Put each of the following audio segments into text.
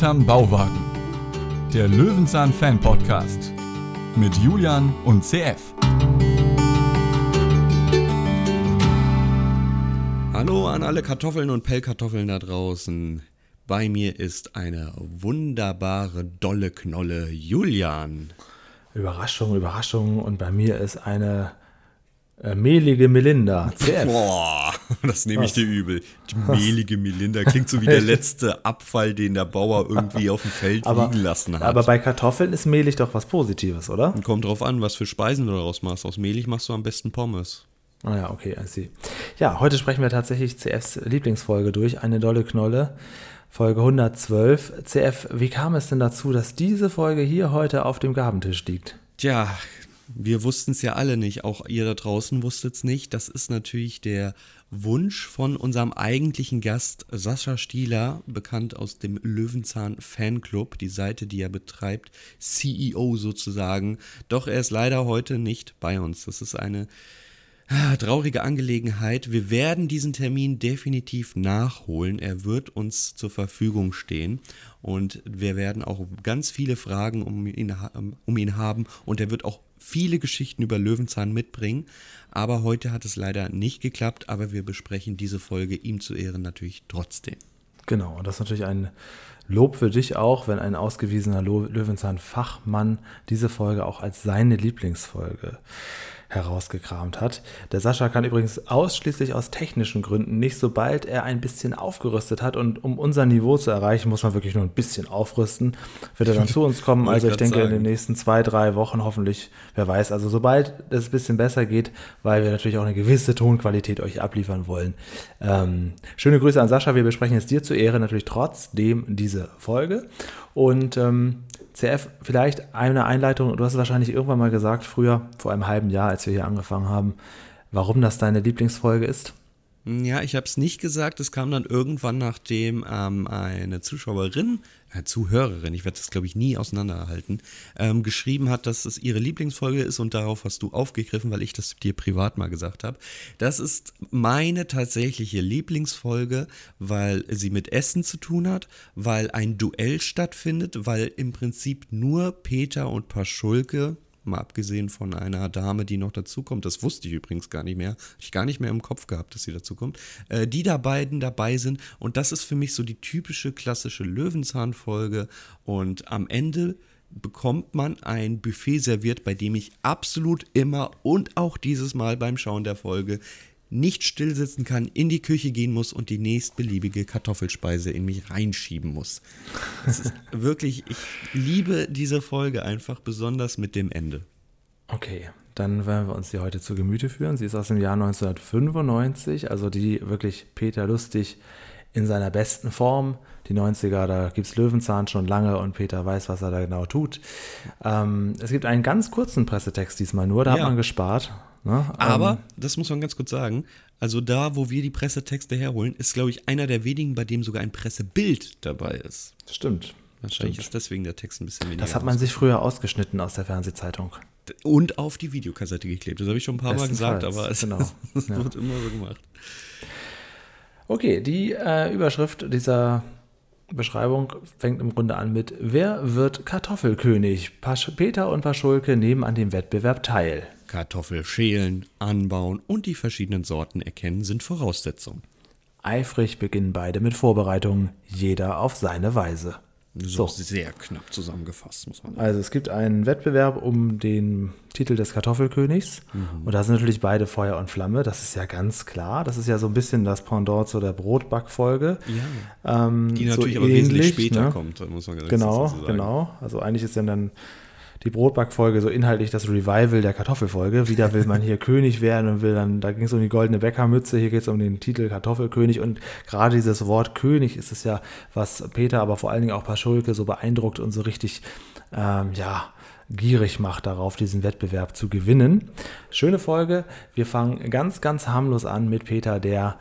hinterm Bauwagen. Der Löwenzahn-Fan-Podcast mit Julian und CF. Hallo an alle Kartoffeln und Pellkartoffeln da draußen. Bei mir ist eine wunderbare, dolle Knolle, Julian. Überraschung, Überraschung. Und bei mir ist eine mehlige Melinda, CF. Boah, das nehme ich dir übel. Die mehlige Melinda klingt so wie der letzte Abfall, den der Bauer irgendwie auf dem Feld liegen lassen hat. Aber bei Kartoffeln ist mehlig doch was Positives, oder? Kommt drauf an, was für Speisen du daraus machst. Aus mehlig machst du am besten Pommes. Ah ja, okay, I see. Ja, heute sprechen wir tatsächlich CFs Lieblingsfolge durch, eine dolle Knolle, Folge 112. CF, wie kam es denn dazu, dass diese Folge hier heute auf dem Gabentisch liegt? Tja, wir wussten es ja alle nicht, auch ihr da draußen wusstet es nicht. Das ist natürlich der Wunsch von unserem eigentlichen Gast Sascha Stieler, bekannt aus dem Löwenzahn-Fanclub, die Seite, die er betreibt, CEO sozusagen. Doch er ist leider heute nicht bei uns. Das ist eine traurige Angelegenheit. Wir werden diesen Termin definitiv nachholen. Er wird uns zur Verfügung stehen und wir werden auch ganz viele Fragen um ihn haben und er wird auch viele Geschichten über Löwenzahn mitbringen. Aber heute hat es leider nicht geklappt, aber wir besprechen diese Folge ihm zu Ehren natürlich trotzdem. Genau, und das ist natürlich ein Lob für dich auch, wenn ein ausgewiesener Löwenzahn-Fachmann diese Folge auch als seine Lieblingsfolge herausgekramt hat. Der Sascha kann übrigens ausschließlich aus technischen Gründen nicht, sobald er ein bisschen aufgerüstet hat, und um unser Niveau zu erreichen, muss man wirklich nur ein bisschen aufrüsten, wird er dann zu uns kommen. Also ich denke in den nächsten 2-3 Wochen hoffentlich, wer weiß, also sobald es ein bisschen besser geht, weil wir natürlich auch eine gewisse Tonqualität euch abliefern wollen. Schöne Grüße an Sascha, wir besprechen jetzt dir zu Ehre natürlich trotzdem diese Folge und CF, vielleicht eine Einleitung. Du hast wahrscheinlich irgendwann mal gesagt, früher, vor einem halben Jahr, als wir hier angefangen haben, warum das deine Lieblingsfolge ist. Ja, ich habe es nicht gesagt. Es kam dann irgendwann, nachdem eine Zuhörerin, ich werde das, glaube ich, nie auseinanderhalten, geschrieben hat, dass es ihre Lieblingsfolge ist, und darauf hast du aufgegriffen, weil ich das dir privat mal gesagt habe. Das ist meine tatsächliche Lieblingsfolge, weil sie mit Essen zu tun hat, weil ein Duell stattfindet, weil im Prinzip nur Peter und Paschulke, mal abgesehen von einer Dame, die noch dazukommt, das wusste ich übrigens gar nicht mehr, hatte ich gar nicht mehr im Kopf gehabt, dass sie dazukommt, die da beiden dabei sind, und das ist für mich so die typische klassische Löwenzahn-Folge, und am Ende bekommt man ein Buffet serviert, bei dem ich absolut immer und auch dieses Mal beim Schauen der Folge nicht stillsitzen kann, in die Küche gehen muss und die nächstbeliebige Kartoffelspeise in mich reinschieben muss. Das ist wirklich, ich liebe diese Folge einfach, besonders mit dem Ende. Okay, dann werden wir uns die heute zu Gemüte führen. Sie ist aus dem Jahr 1995, also die wirklich Peter Lustig in seiner besten Form. Die 90er, da gibt es Löwenzahn schon lange und Peter weiß, was er da genau tut. Es gibt einen ganz kurzen Pressetext diesmal nur, da hat man gespart. Na, aber, das muss man ganz kurz sagen, also da, wo wir die Pressetexte herholen, ist, glaube ich, einer der wenigen, bei dem sogar ein Pressebild dabei ist. Stimmt. Wahrscheinlich ist deswegen der Text ein bisschen weniger. Das hat man sich früher ausgeschnitten aus der Fernsehzeitung. Und auf die Videokassette geklebt. Das habe ich schon ein paar Mal gesagt, aber es wird immer so gemacht. Okay, die Überschrift dieser Beschreibung fängt im Grunde an mit: Wer wird Kartoffelkönig? Peter und Paschulke nehmen an dem Wettbewerb teil. Kartoffel schälen, anbauen und die verschiedenen Sorten erkennen sind Voraussetzungen. Eifrig beginnen beide mit Vorbereitungen, jeder auf seine Weise. So, sehr knapp zusammengefasst, muss man sagen. Also es gibt einen Wettbewerb um den Titel des Kartoffelkönigs. Mhm. Und da sind natürlich beide Feuer und Flamme. Das ist ja ganz klar. Das ist ja so ein bisschen das Pendant zu der Brotbackfolge. Ja. Die natürlich so aber ähnlich, wesentlich später, ne, kommt, muss man ganz sagen. Genau. Also eigentlich ist dann die Brotbackfolge so inhaltlich das Revival der Kartoffelfolge. Wieder will man hier König werden und will dann, da ging es um die goldene Bäckermütze, hier geht es um den Titel Kartoffelkönig, und gerade dieses Wort König ist es ja, was Peter, aber vor allen Dingen auch Paschulke so beeindruckt und so richtig, gierig macht darauf, diesen Wettbewerb zu gewinnen. Schöne Folge. Wir fangen ganz, ganz harmlos an mit Peter, der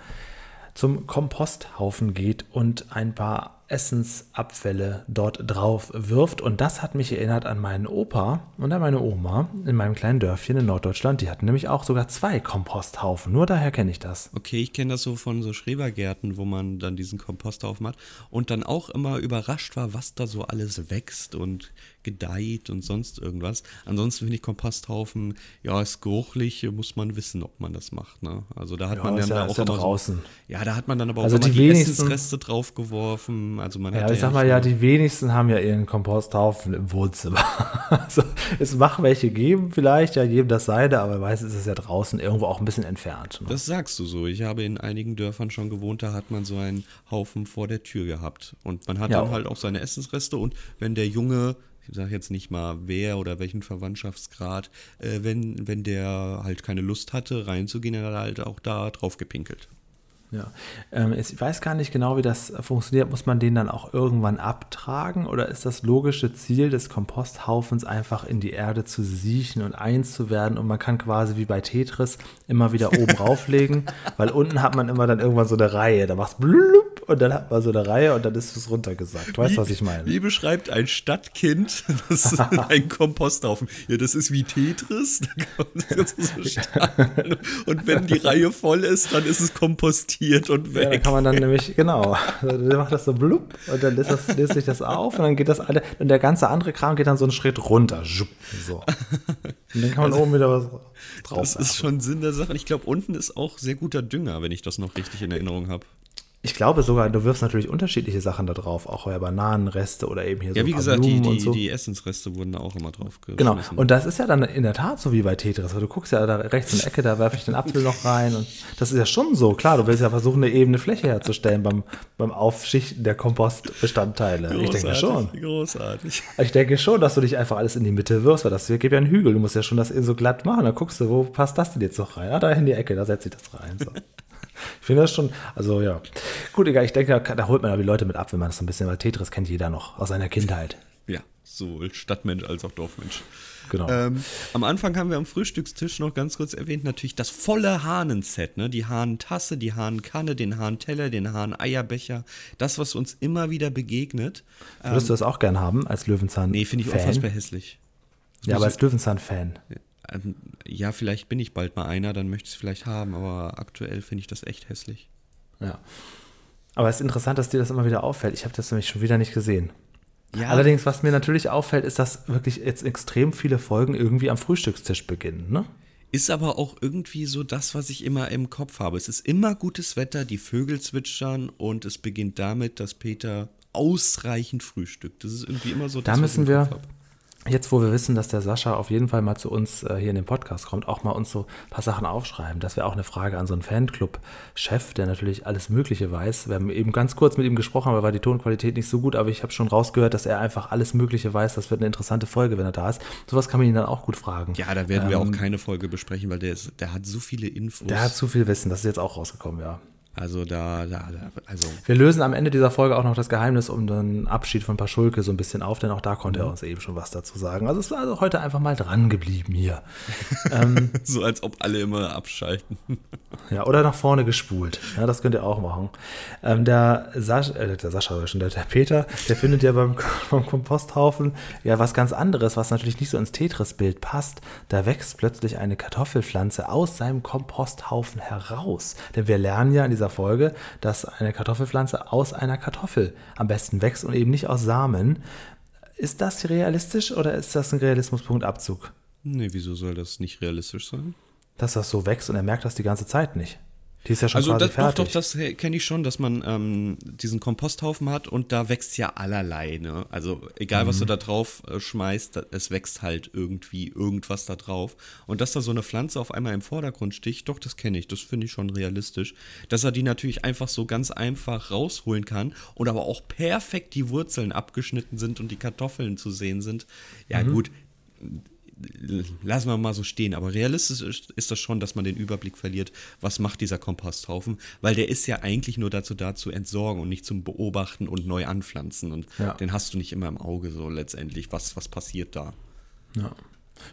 zum Komposthaufen geht und ein paar Essensabfälle dort drauf wirft. Und das hat mich erinnert an meinen Opa und an meine Oma in meinem kleinen Dörfchen in Norddeutschland. Die hatten nämlich auch sogar 2 Komposthaufen. Nur daher kenne ich das. Okay, ich kenne das so von so Schrebergärten, wo man dann diesen Komposthaufen hat und dann auch immer überrascht war, was da so alles wächst und gedeiht und sonst irgendwas. Ansonsten finde ich Komposthaufen, ja, ist geruchlich, muss man wissen, ob man das macht, ne? Also da hat ja, man dann ja, auch ja immer draußen. So, ja, da hat man dann aber auch also immer die Essensreste draufgeworfen. Also man hat ja, ich sag mal, ja, die wenigsten haben ja ihren Komposthaufen im Wohnzimmer. Also es mag welche geben vielleicht, ja, jedem das seine, aber meistens ist es ja draußen irgendwo auch ein bisschen entfernt. Ne? Das sagst du so. Ich habe in einigen Dörfern schon gewohnt, da hat man so einen Haufen vor der Tür gehabt. Und man hat ja, dann halt auch seine Essensreste und wenn der Junge, ich sage jetzt nicht mal wer oder welchen Verwandtschaftsgrad, wenn der halt keine Lust hatte reinzugehen, dann hat er halt auch da drauf gepinkelt. Ja, ich weiß gar nicht genau, wie das funktioniert. Muss man den dann auch irgendwann abtragen oder ist das logische Ziel des Komposthaufens einfach in die Erde zu siechen und einzuwerden und man kann quasi wie bei Tetris immer wieder oben rauflegen, weil unten hat man immer dann irgendwann so eine Reihe, da machst du blub und dann hat man so eine Reihe und dann ist es runtergesackt. Weißt du, was ich meine? Wie beschreibt ein Stadtkind einen Komposthaufen? Ja, das ist wie Tetris, da kommt so Stein und wenn die Reihe voll ist, dann ist es kompostiert. Und weg. Ja, da kann man dann nämlich, genau, der macht das so blub und dann löst sich das auf und dann geht das alle und der ganze andere Kram geht dann so einen Schritt runter. So. Und dann kann man also, oben wieder was drauf. Das ist schon Sinn der Sache. Ich glaube, unten ist auch sehr guter Dünger, wenn ich das noch richtig in Erinnerung habe. Ich glaube sogar, du wirfst natürlich unterschiedliche Sachen da drauf, auch euer Bananenreste oder eben hier so ein paar Blumen. Ja, wie gesagt, die Essensreste wurden da auch immer drauf geschmissen. Genau, und das ist ja dann in der Tat so wie bei Tetris. Du guckst ja da rechts in der Ecke, da werfe ich den Apfel noch rein. Und das ist ja schon so, klar, du willst ja versuchen, eine ebene Fläche herzustellen beim Aufschichten der Kompostbestandteile. Großartig, ich denke schon. Großartig. Ich denke schon, dass du dich einfach alles in die Mitte wirfst, weil das hier gibt ja einen Hügel. Du musst ja schon das eben so glatt machen. Dann guckst du, wo passt das denn jetzt noch rein? Ja, da in die Ecke, da setze ich das rein. So. Ich finde das schon, also ja. Gut, egal, ich denke, da holt man aber die Leute mit ab, wenn man das so ein bisschen, weil Tetris kennt jeder noch aus seiner Kindheit. Ja, sowohl Stadtmensch als auch Dorfmensch. Genau. Am Anfang haben wir am Frühstückstisch noch ganz kurz erwähnt, natürlich das volle Hahnenset, ne? Die Hahnentasse, die Hahnenkanne, den Hahnteller, den Hahneierbecher, das, was uns immer wieder begegnet. Würdest du das auch gern haben als Löwenzahn-Fan? Nee, finde ich unfassbar hässlich. Ja, aber als Löwenzahn-Fan. Ja, vielleicht bin ich bald mal einer, dann möchte ich es vielleicht haben, aber aktuell finde ich das echt hässlich. Ja, aber es ist interessant, dass dir das immer wieder auffällt. Ich habe das nämlich schon wieder nicht gesehen. Ja. Allerdings, was mir natürlich auffällt, ist, dass wirklich jetzt extrem viele Folgen irgendwie am Frühstückstisch beginnen, ne? Ist aber auch irgendwie so das, was ich immer im Kopf habe. Es ist immer gutes Wetter, die Vögel zwitschern und es beginnt damit, dass Peter ausreichend frühstückt. Das ist irgendwie immer so das, da müssen was ich im Kopf habe. Jetzt, wo wir wissen, dass der Sascha auf jeden Fall mal zu uns hier in den Podcast kommt, auch mal uns so ein paar Sachen aufschreiben. Das wäre auch eine Frage an so einen Fanclub-Chef, der natürlich alles Mögliche weiß. Wir haben eben ganz kurz mit ihm gesprochen, aber war die Tonqualität nicht so gut. Aber ich habe schon rausgehört, dass er einfach alles Mögliche weiß. Das wird eine interessante Folge, wenn er da ist. Sowas kann man ihn dann auch gut fragen. Ja, da werden wir auch keine Folge besprechen, weil der hat so viele Infos. Der hat so viel Wissen, das ist jetzt auch rausgekommen, ja. Also also wir lösen am Ende dieser Folge auch noch das Geheimnis um den Abschied von Paschulke so ein bisschen auf, denn auch da konnte er uns eben schon was dazu sagen. Also es war also heute einfach mal dran geblieben hier. So als ob alle immer abschalten. Ja, oder nach vorne gespult. Ja, das könnt ihr auch machen. Der Peter, der findet ja beim Komposthaufen ja was ganz anderes, was natürlich nicht so ins Tetris-Bild passt. Da wächst plötzlich eine Kartoffelpflanze aus seinem Komposthaufen heraus. Denn wir lernen ja in dieser Folge, dass eine Kartoffelpflanze aus einer Kartoffel am besten wächst und eben nicht aus Samen. Ist das realistisch oder ist das ein Realismuspunktabzug? Nee, wieso soll das nicht realistisch sein? Dass das so wächst und er merkt das die ganze Zeit nicht. Die ist ja schon also quasi fertig. Doch, das kenne ich schon, dass man diesen Komposthaufen hat und da wächst ja allerlei, ne? Also egal, was du da drauf schmeißt, es wächst halt irgendwie irgendwas da drauf. Und dass da so eine Pflanze auf einmal im Vordergrund sticht, doch, das kenne ich, das finde ich schon realistisch. Dass er die natürlich einfach so ganz einfach rausholen kann und aber auch perfekt die Wurzeln abgeschnitten sind und die Kartoffeln zu sehen sind. Ja gut, lassen wir mal so stehen, aber realistisch ist das schon, dass man den Überblick verliert, was macht dieser Komposthaufen, weil der ist ja eigentlich nur dazu da, zu entsorgen und nicht zum Beobachten und neu anpflanzen und den hast du nicht immer im Auge so letztendlich, was passiert da. Ja.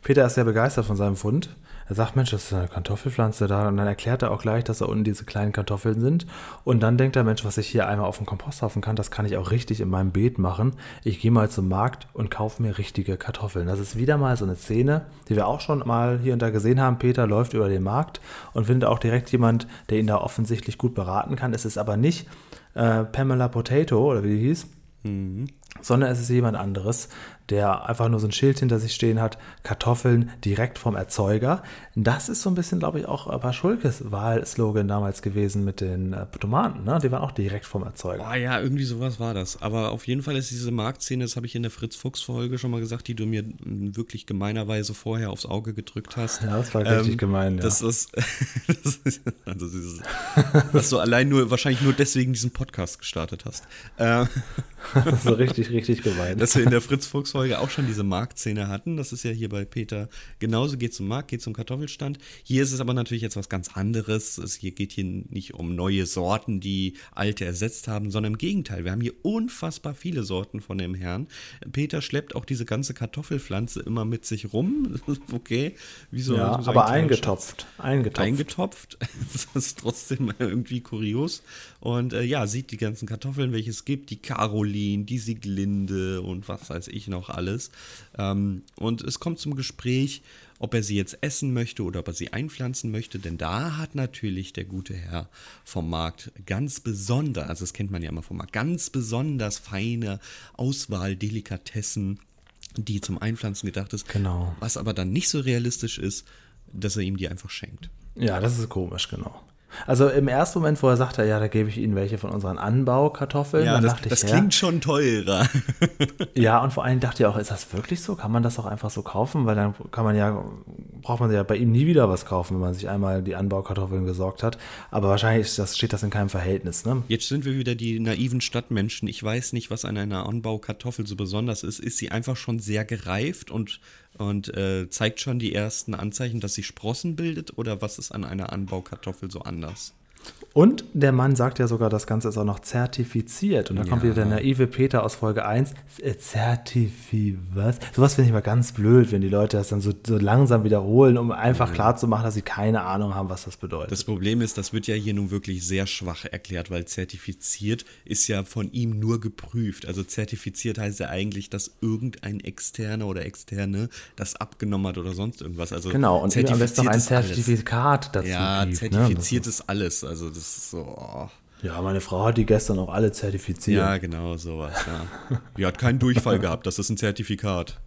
Peter ist sehr begeistert von seinem Fund. Er sagt, Mensch, das ist eine Kartoffelpflanze da. Und dann erklärt er auch gleich, dass da unten diese kleinen Kartoffeln sind. Und dann denkt er, Mensch, was ich hier einmal auf den Komposthaufen kann, das kann ich auch richtig in meinem Beet machen. Ich gehe mal zum Markt und kaufe mir richtige Kartoffeln. Das ist wieder mal so eine Szene, die wir auch schon mal hier und da gesehen haben. Peter läuft über den Markt und findet auch direkt jemand, der ihn da offensichtlich gut beraten kann. Es ist aber nicht Pamela Potato oder wie die hieß, sondern es ist jemand anderes, der einfach nur so ein Schild hinter sich stehen hat, Kartoffeln direkt vom Erzeuger. Das ist so ein bisschen, glaube ich, auch Paschulkes Wahlslogan damals gewesen mit den Tomaten, ne? Die waren auch direkt vom Erzeuger. Ah ja, irgendwie sowas war das. Aber auf jeden Fall ist diese Marktszene, das habe ich in der Fritz-Fuchs-Folge schon mal gesagt, die du mir wirklich gemeinerweise vorher aufs Auge gedrückt hast. Ja, das war richtig gemein, ja. Das ist, dass du allein nur, wahrscheinlich nur deswegen diesen Podcast gestartet hast. So richtig, richtig gemein. Dass wir in der Fritz-Fuchs-Folge auch schon diese Marktszene hatten. Das ist ja hier bei Peter genauso. Geht zum Markt, geht zum Kartoffelstand. Hier ist es aber natürlich jetzt was ganz anderes. Es geht hier nicht um neue Sorten, die alte ersetzt haben, sondern im Gegenteil. Wir haben hier unfassbar viele Sorten von dem Herrn. Peter schleppt auch diese ganze Kartoffelpflanze immer mit sich rum. Okay. Wieso? Ja, aber eingetopft. Das ist trotzdem irgendwie kurios. Und ja, sieht die ganzen Kartoffeln, welche es gibt. Die Caroline, die Sieglinde und was weiß ich noch alles. Und es kommt zum Gespräch, ob er sie jetzt essen möchte oder ob er sie einpflanzen möchte, denn da hat natürlich der gute Herr vom Markt ganz besonders, also das kennt man ja immer vom Markt, ganz besonders feine Auswahl Delikatessen, die zum Einpflanzen gedacht ist. Genau. Was aber dann nicht so realistisch ist, dass er ihm die einfach schenkt. Ja, das ist komisch, genau. Also im ersten Moment, wo er sagte, ja, da gebe ich Ihnen welche von unseren Anbaukartoffeln. Ja, das klingt schon teurer. Ja, und vor allem dachte ich auch, ist das wirklich so? Kann man das auch einfach so kaufen? Weil dann braucht man ja bei ihm nie wieder was kaufen, wenn man sich einmal die Anbaukartoffeln gesorgt hat. Aber wahrscheinlich steht das in keinem Verhältnis, ne? Jetzt sind wir wieder die naiven Stadtmenschen. Ich weiß nicht, was an einer Anbaukartoffel so besonders ist. Ist sie einfach schon sehr gereift und zeigt schon die ersten Anzeichen, dass sie Sprossen bildet? Oder was ist an einer Anbaukartoffel so anders? Und der Mann sagt ja sogar, das Ganze ist auch noch zertifiziert. Und da kommt wieder der naive Peter aus Folge 1. Was? Sowas finde ich mal ganz blöd, wenn die Leute das dann so langsam wiederholen, um einfach klarzumachen, dass sie keine Ahnung haben, was das bedeutet. Das Problem ist, das wird ja hier nun wirklich sehr schwach erklärt, weil zertifiziert ist ja von ihm nur geprüft. Also zertifiziert heißt ja eigentlich, dass irgendein Externer oder Externe das abgenommen hat oder sonst irgendwas. Also genau, und am besten noch ein Zertifikat dazu. Ja, gibt, zertifiziert, ne? Ist alles. Also das ist so. Oh. Ja, meine Frau hat die gestern auch alle zertifiziert. Ja, genau, sowas. Ja. Die hat keinen Durchfall gehabt, das ist ein Zertifikat.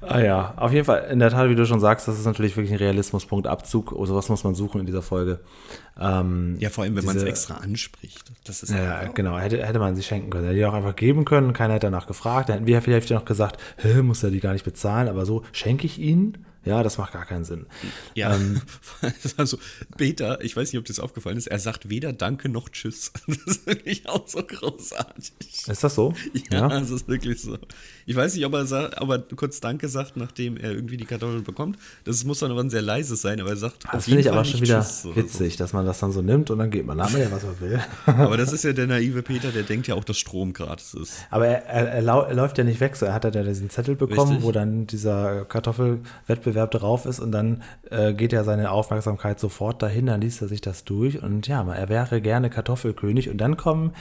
Ah ja, auf jeden Fall, in der Tat, wie du schon sagst, das ist natürlich wirklich ein Realismuspunkt, Abzug, sowas muss man suchen in dieser Folge. Ja, vor allem, wenn man es extra anspricht. Das ist ja, genau, hätte man sie schenken können, hätte die auch einfach geben können, keiner hätte danach gefragt, dann hätten wir vielleicht noch gesagt, muss er die gar nicht bezahlen, aber so schenke ich ihnen. Ja, das macht gar keinen Sinn. Ja, also Peter, ich weiß nicht, ob dir das aufgefallen ist, er sagt weder Danke noch Tschüss. Das ist wirklich auch so großartig. Ist das so? Ja, das ist wirklich so. Ich weiß nicht, ob er kurz Danke sagt, nachdem er irgendwie die Kartoffeln bekommt. Das muss dann aber ein sehr leises sein, aber er sagt auf jeden Fall nicht Tschüss. Das finde ich aber schon wieder witzig, dass man das dann so nimmt und dann geht man nach mir, was man will. Aber das ist ja der naive Peter, der denkt ja auch, dass Strom gratis ist. Aber er läuft ja nicht weg, so er hat ja diesen Zettel bekommen, richtig, wo dann dieser Kartoffelwettbewerb drauf ist und dann geht ja seine Aufmerksamkeit sofort dahin, dann liest er sich das durch und ja, er wäre gerne Kartoffelkönig und dann kommen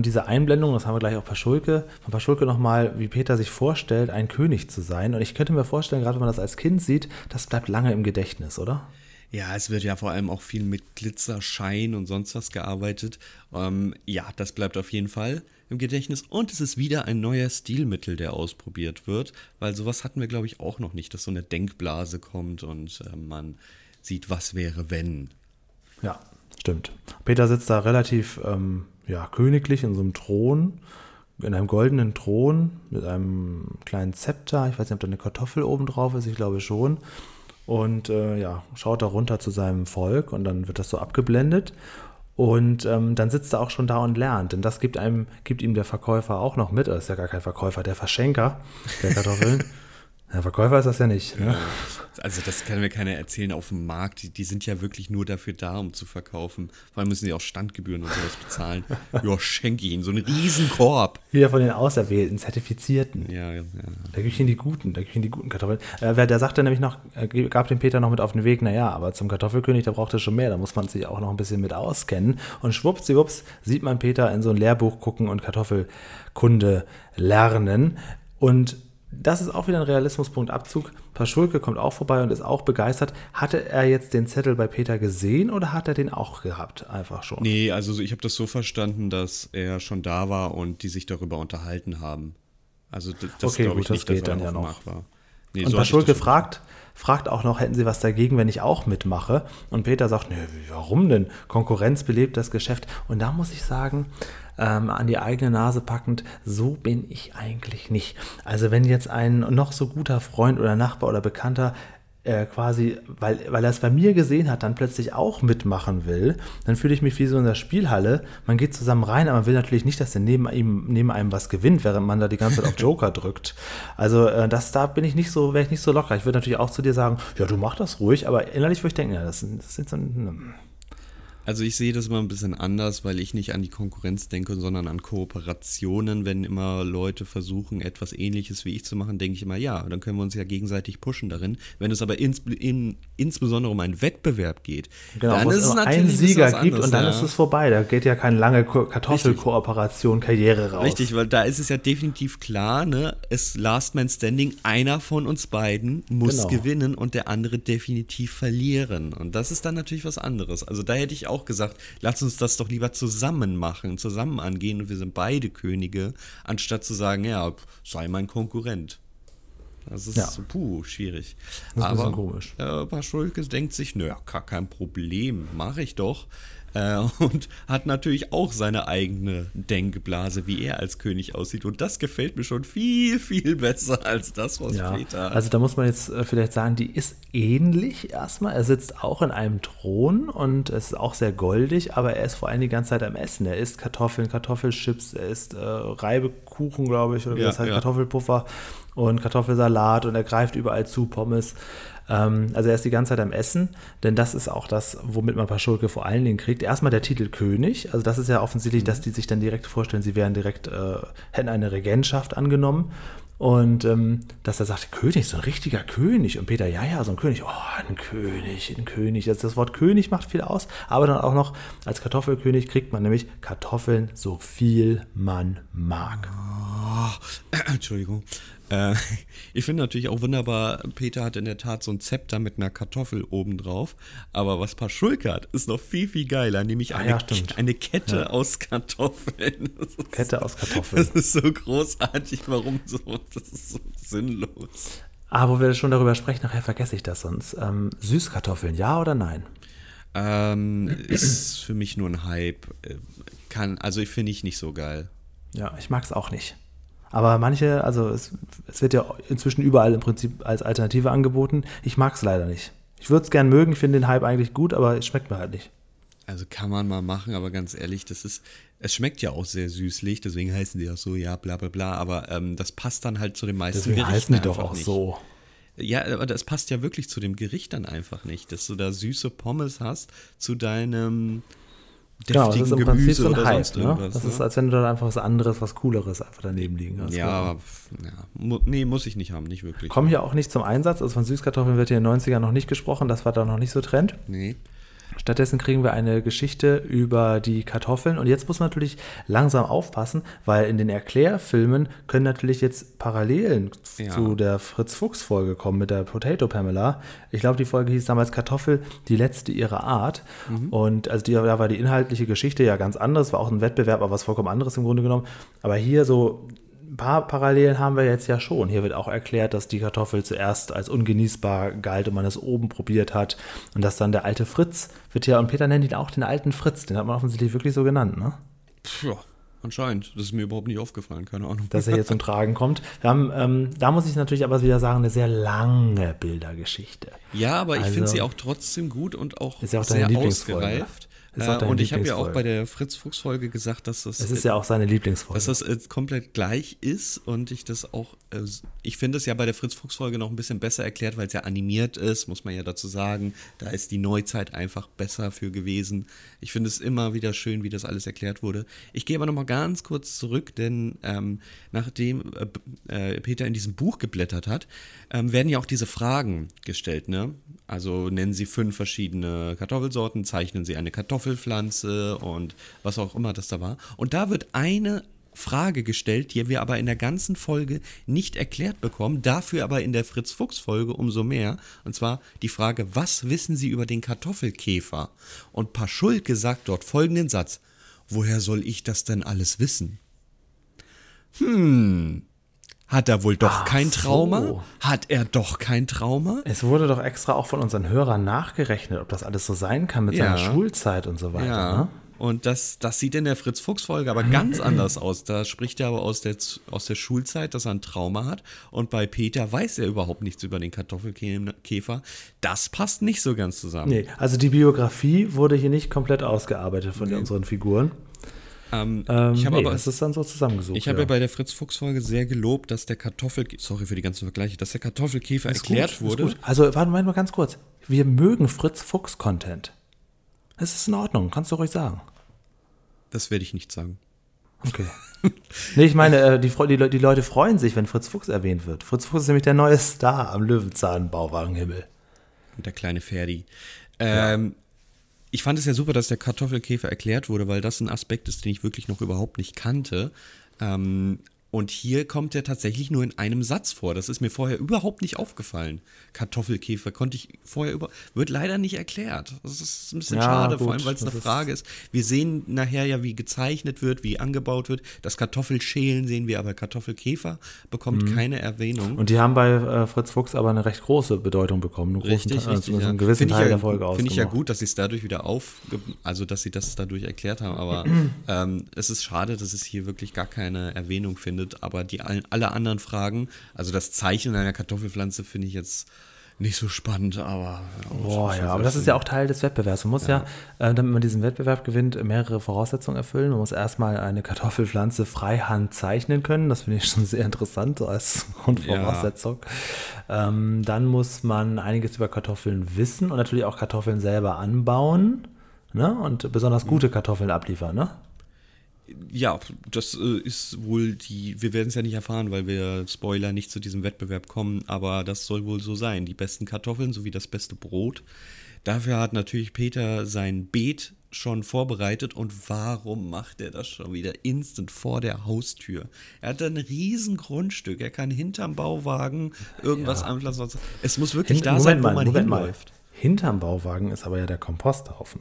diese Einblendungen, das haben wir gleich auch von Paschulke nochmal, wie Peter sich vorstellt, ein König zu sein und ich könnte mir vorstellen, gerade wenn man das als Kind sieht, das bleibt lange im Gedächtnis, oder? Ja, es wird ja vor allem auch viel mit Glitzerschein und sonst was gearbeitet. Ja, das bleibt auf jeden Fall im Gedächtnis. Und es ist wieder ein neuer Stilmittel, der ausprobiert wird. Weil sowas hatten wir, glaube ich, auch noch nicht, dass so eine Denkblase kommt und man sieht, was wäre, wenn. Ja, stimmt. Peter sitzt da relativ königlich in so einem Thron. In einem goldenen Thron mit einem kleinen Zepter. Ich weiß nicht, ob da eine Kartoffel oben drauf ist. Ich glaube schon. Und schaut da runter zu seinem Volk und dann wird das so abgeblendet. Und dann sitzt er auch schon da und lernt. Denn das gibt ihm der Verkäufer auch noch mit. Das ist ja gar kein Verkäufer, der Verschenker der Kartoffeln. Der Verkäufer ist das ja nicht. Ne? Also das kann mir keiner erzählen auf dem Markt. Die sind ja wirklich nur dafür da, um zu verkaufen. Vor allem müssen die auch Standgebühren und sowas bezahlen. Ja, schenke ihnen so einen Riesenkorb. Wieder von den Auserwählten, Zertifizierten. Ja. Da gebe ich ihnen die Guten, Kartoffeln. Der sagte nämlich noch, gab dem Peter noch mit auf den Weg, naja, aber zum Kartoffelkönig, da braucht er schon mehr. Da muss man sich auch noch ein bisschen mit auskennen. Und schwuppsiwupps sieht man Peter in so ein Lehrbuch gucken und Kartoffelkunde lernen. Und das ist auch wieder ein Realismuspunkt Abzug. Paschulke kommt auch vorbei und ist auch begeistert. Hatte er jetzt den Zettel bei Peter gesehen oder hat er den auch gehabt? Einfach schon. Nee, also ich habe das so verstanden, dass er schon da war und die sich darüber unterhalten haben. Also das okay, glaube ich nicht, dass er dann ja noch war. Nee, und so Paschulke fragt auch noch, hätten Sie was dagegen, wenn ich auch mitmache? Und Peter sagt, nee, warum denn? Konkurrenz belebt das Geschäft. Und da muss ich sagen, an die eigene Nase packend, so bin ich eigentlich nicht. Also wenn jetzt ein noch so guter Freund oder Nachbar oder Bekannter quasi, weil er es bei mir gesehen hat, dann plötzlich auch mitmachen will, dann fühle ich mich wie so in der Spielhalle. Man geht zusammen rein, aber man will natürlich nicht, dass der neben einem was gewinnt, während man da die ganze Zeit auf Joker drückt. Also wäre ich nicht so locker. Ich würde natürlich auch zu dir sagen, ja, du mach das ruhig, aber innerlich würde ich denken, ja, das sind so ein... Also ich sehe das mal ein bisschen anders, weil ich nicht an die Konkurrenz denke, sondern an Kooperationen. Wenn immer Leute versuchen, etwas Ähnliches wie ich zu machen, denke ich immer, ja, dann können wir uns ja gegenseitig pushen darin. Wenn es aber insbesondere um einen Wettbewerb geht, genau, dann ist es natürlich einen Sieger gibt anderes, und dann ist es vorbei. Da geht ja keine lange Kartoffelkooperation, Karriere raus. Richtig, weil da ist es ja definitiv klar, ne, es Last Man Standing, einer von uns beiden muss gewinnen und der andere definitiv verlieren. Und das ist dann natürlich was anderes. Also da hätte ich auch gesagt, lass uns das doch lieber zusammen machen, zusammen angehen und wir sind beide Könige, anstatt zu sagen, ja, sei mein Konkurrent. Das ist schwierig. Das ist aber ein bisschen komisch. Paschulke denkt sich, naja, gar kein Problem, mache ich doch. Und hat natürlich auch seine eigene Denkblase, wie er als König aussieht. Und das gefällt mir schon viel, viel besser als das, was Peter hat. Also da muss man jetzt vielleicht sagen, die ist ähnlich erstmal. Er sitzt auch in einem Thron und es ist auch sehr goldig, aber er ist vor allem die ganze Zeit am Essen. Er isst Kartoffeln, Kartoffelchips, er isst Reibekuchen, glaube ich, oder wie das heißt, Kartoffelpuffer und Kartoffelsalat und er greift überall zu, Pommes. Also er ist die ganze Zeit am Essen, denn das ist auch das, womit man Paschulke vor allen Dingen kriegt. Erstmal der Titel König, also das ist ja offensichtlich, dass die sich dann direkt vorstellen, sie wären hätten eine Regentschaft angenommen und dass er sagt, König, so ein richtiger König und Peter, so ein König, ein König. Das Wort König macht viel aus, aber dann auch noch als Kartoffelkönig kriegt man nämlich Kartoffeln, so viel man mag. Entschuldigung. Ich finde natürlich auch wunderbar, Peter hat in der Tat so ein Zepter mit einer Kartoffel obendrauf, aber was Paschulke hat, ist noch viel, viel geiler, nämlich eine Kette aus Kartoffeln. Das ist so großartig, warum so, das ist so sinnlos. Aber wo wir schon darüber sprechen, nachher vergesse ich das sonst. Süßkartoffeln, ja oder nein? Ist für mich nur ein Hype, ich finde ich nicht so geil. Ja, ich mag es auch nicht. Aber manche, also es wird ja inzwischen überall im Prinzip als Alternative angeboten. Ich mag es leider nicht. Ich würde es gern mögen, ich finde den Hype eigentlich gut, aber es schmeckt mir halt nicht. Also kann man mal machen, aber ganz ehrlich, es schmeckt ja auch sehr süßlich, deswegen heißen die auch so, ja, bla bla bla, aber das passt dann halt zu den meisten Gerichten. Deswegen heißen die doch auch so. Ja, aber das passt ja wirklich zu dem Gericht dann einfach nicht, dass du da süße Pommes hast zu deinem... Genau, das ist im Prinzip so ein Hype, ne? Das ist, als wenn du da einfach was anderes, was Cooleres einfach daneben liegen hast. Ja, nee, muss ich nicht haben, nicht wirklich. Kommen hier auch nicht zum Einsatz, also von Süßkartoffeln wird hier in den 90ern noch nicht gesprochen, das war da noch nicht so Trend. Nee. Stattdessen kriegen wir eine Geschichte über die Kartoffeln und jetzt muss man natürlich langsam aufpassen, weil in den Erklärfilmen können natürlich jetzt Parallelen zu der Fritz Fuchs Folge kommen mit der Potato Pamela. Ich glaube, die Folge hieß damals Kartoffel, die letzte ihrer Art und also da war die inhaltliche Geschichte ja ganz anders, war auch ein Wettbewerb, aber was vollkommen anderes im Grunde genommen, aber hier so ein paar Parallelen haben wir jetzt ja schon. Hier wird auch erklärt, dass die Kartoffel zuerst als ungenießbar galt und man es oben probiert hat. Und dass dann der alte Fritz wird ja, und Peter nennt ihn auch den alten Fritz, den hat man offensichtlich wirklich so genannt, ne? Ja, anscheinend. Das ist mir überhaupt nicht aufgefallen, keine Ahnung. Dass er hier zum Tragen kommt. Wir haben, da muss ich natürlich aber wieder sagen, eine sehr lange Bildergeschichte. Ja, aber ich finde sie auch trotzdem gut und auch, ist ja auch sehr ausgereift. Und ich habe ja auch bei der Fritz-Fuchs-Folge gesagt, dass das... Es ist ja auch seine Lieblingsfolge. Dass das komplett gleich ist und ich das auch... Ich finde es ja bei der Fritz-Fuchs-Folge noch ein bisschen besser erklärt, weil es ja animiert ist, muss man ja dazu sagen. Da ist die Neuzeit einfach besser für gewesen. Ich finde es immer wieder schön, wie das alles erklärt wurde. Ich gehe aber nochmal ganz kurz zurück, denn nachdem Peter in diesem Buch geblättert hat, werden ja auch diese Fragen gestellt, ne? Also nennen Sie 5 verschiedene Kartoffelsorten, zeichnen Sie eine Kartoffelpflanze und was auch immer das da war. Und da wird eine Frage gestellt, die wir aber in der ganzen Folge nicht erklärt bekommen, dafür aber in der Fritz-Fuchs-Folge umso mehr. Und zwar die Frage, was wissen Sie über den Kartoffelkäfer? Und Paschulke sagt dort folgenden Satz: Woher soll ich das denn alles wissen? Hat er wohl doch kein Trauma? So. Hat er doch kein Trauma? Es wurde doch extra auch von unseren Hörern nachgerechnet, ob das alles so sein kann mit seiner Schulzeit und so weiter. Ja. Ne? Und das sieht in der Fritz-Fuchs-Folge aber ganz anders aus. Da spricht er aber aus der Schulzeit, dass er ein Trauma hat. Und bei Peter weiß er überhaupt nichts über den Kartoffelkäfer. Das passt nicht so ganz zusammen. Nee, also die Biografie wurde hier nicht komplett ausgearbeitet von unseren Figuren. Das ist dann so zusammengesucht. Ich habe ja bei der Fritz-Fuchs-Folge sehr gelobt, dass der Kartoffelkäfer, sorry für die ganzen Vergleiche, dass der Kartoffelkäfer erklärt wurde. Also, warte mal ganz kurz. Wir mögen Fritz-Fuchs-Content. Es ist in Ordnung, kannst du ruhig sagen. Das werde ich nicht sagen. Okay. Nee, ich meine, die Leute freuen sich, wenn Fritz Fuchs erwähnt wird. Fritz Fuchs ist nämlich der neue Star am Löwenzahn-Bauwagenhimmel. Und der kleine Ferdi. Ja. Ich fand es ja super, dass der Kartoffelkäfer erklärt wurde, weil das ein Aspekt ist, den ich wirklich noch überhaupt nicht kannte. Und hier kommt er tatsächlich nur in einem Satz vor. Das ist mir vorher überhaupt nicht aufgefallen. Kartoffelkäfer wird leider nicht erklärt. Das ist ein bisschen schade, gut, vor allem, weil es eine Frage ist. Wir sehen nachher ja, wie gezeichnet wird, wie angebaut wird. Das Kartoffelschälen sehen wir, aber Kartoffelkäfer bekommt keine Erwähnung. Und die haben bei Fritz Fuchs aber eine recht große Bedeutung bekommen. Einen gewissen Teil der Folge ausgemacht. Finde ich ja gut, dass sie es dadurch wieder dass sie das dadurch erklärt haben. Aber es ist schade, dass es hier wirklich gar keine Erwähnung findet. Aber alle anderen Fragen, also das Zeichnen einer Kartoffelpflanze finde ich jetzt nicht so spannend, aber... aber das ist ja auch Teil des Wettbewerbs. Man muss damit man diesen Wettbewerb gewinnt, mehrere Voraussetzungen erfüllen. Man muss erstmal eine Kartoffelpflanze freihand zeichnen können. Das finde ich schon sehr interessant, so als Grundvoraussetzung. Ja. Dann muss man einiges über Kartoffeln wissen und natürlich auch Kartoffeln selber anbauen, ne? Und besonders gute Kartoffeln abliefern, ne? Ja, das ist wohl wir werden es ja nicht erfahren, weil wir, Spoiler, nicht zu diesem Wettbewerb kommen, aber das soll wohl so sein. Die besten Kartoffeln sowie das beste Brot. Dafür hat natürlich Peter sein Beet schon vorbereitet und warum macht er das schon wieder instant vor der Haustür? Er hat ein riesen Grundstück, er kann hinterm Bauwagen irgendwas anpflanzen. Es muss wirklich hinläuft. Hinterm Bauwagen ist aber ja der Komposthaufen.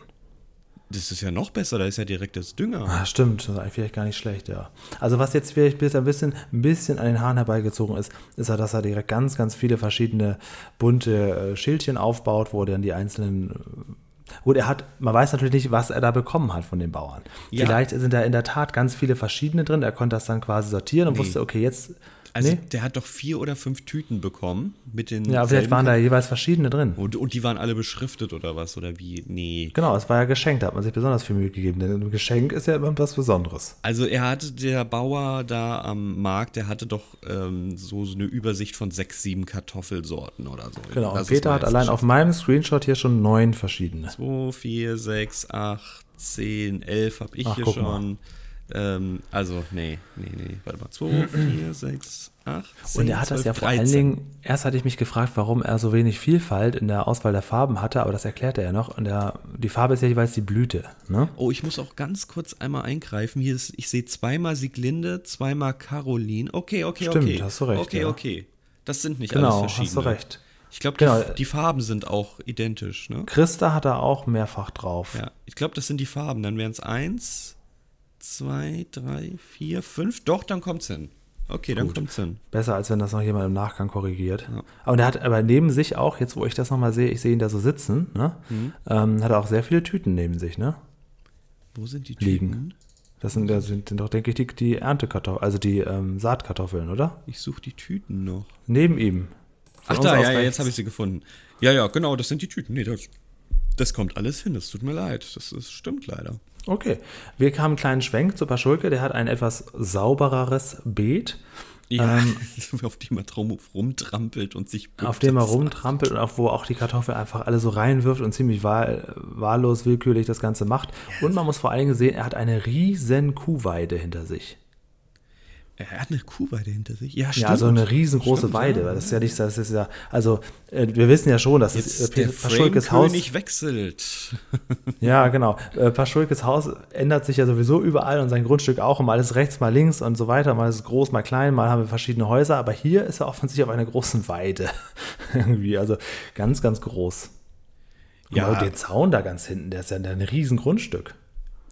Das ist ja noch besser, da ist ja direkt das Dünger. Ah, stimmt, das ist vielleicht gar nicht schlecht, ja. Also was jetzt vielleicht ein bisschen an den Haaren herbeigezogen ist, ist ja, dass er direkt ganz, ganz viele verschiedene bunte Schildchen aufbaut, wo dann die einzelnen... Gut, man weiß natürlich nicht, was er da bekommen hat von den Bauern. Ja. Vielleicht sind da in der Tat ganz viele verschiedene drin, er konnte das dann quasi sortieren und wusste, okay, jetzt... Also der hat doch 4 oder 5 Tüten bekommen mit den... Ja, vielleicht waren da jeweils verschiedene drin. Und die waren alle beschriftet oder was? Oder wie? Nee. Genau, es war ja geschenkt, da hat man sich besonders viel Mühe gegeben, denn ein Geschenk ist ja immer was Besonderes. Also der Bauer da am Markt, der hatte doch so eine Übersicht von 6, 7 Kartoffelsorten oder so. Genau, und Peter hat allein auf meinem Screenshot hier schon 9 verschiedene. 2, 4, 6, 8, 10, 11 habe ich hier schon... warte mal, 2, 4, 6, 8, 10, und er hat 12, das ja 13. Vor allen Dingen, erst hatte ich mich gefragt, warum er so wenig Vielfalt in der Auswahl der Farben hatte, aber das erklärt er ja noch, und die Farbe ist ja jeweils die Blüte, ne? Oh, ich muss auch ganz kurz einmal eingreifen, hier ich sehe zweimal Sieglinde, zweimal Caroline, okay. Stimmt, hast du recht. Okay, das sind nicht alles verschiedene. Genau, hast du recht. Ich glaube, die Farben sind auch identisch, ne? Christa hat da auch mehrfach drauf. Ja, ich glaube, das sind die Farben, dann wären es 1, 2, 3, 4, 5. Doch, dann kommt's hin. Okay, dann kommt's hin. Besser, als wenn das noch jemand im Nachgang korrigiert. Ja. Aber der hat neben sich auch, jetzt wo ich das nochmal sehe, ich sehe ihn da so sitzen, ne? Hat er auch sehr viele Tüten neben sich, ne? Wo sind die Tüten? Liegen. Das sind doch, denke ich, die Erntekartoffeln, also die Saatkartoffeln, oder? Ich suche die Tüten noch. Neben ihm. Ach da, jetzt habe ich sie gefunden. Ja, genau, das sind die Tüten. Nee, das Das kommt alles hin, das tut mir leid. Das stimmt leider. Okay, wir haben einen kleinen Schwenk zu Paschulke, der hat ein etwas saubereres Beet. Ja, auf dem er rumtrampelt und sich... Auf dem er rumtrampelt und auch, wo auch die Kartoffel einfach alle so reinwirft und ziemlich wahllos, willkürlich das Ganze macht. Und man muss vor allem sehen, er hat eine riesen Kuhweide hinter sich. Er hat eine Kuhweide hinter sich? Ja, stimmt. Ja, so eine riesengroße Weide. Ja. Das ist ja nicht... Das ist ja, also, wir wissen ja schon, dass Paschulkes Haus... nicht wechselt. Ja, genau. Paschulkes Haus ändert sich ja sowieso überall und sein Grundstück auch. Mal ist rechts, mal links und so weiter. Mal ist es groß, mal klein, mal haben wir verschiedene Häuser. Aber hier ist er offensichtlich auf einer großen Weide. Irgendwie, also ganz, ganz groß. Ja. Und der Zaun da ganz hinten, der ist ja ein riesen Grundstück.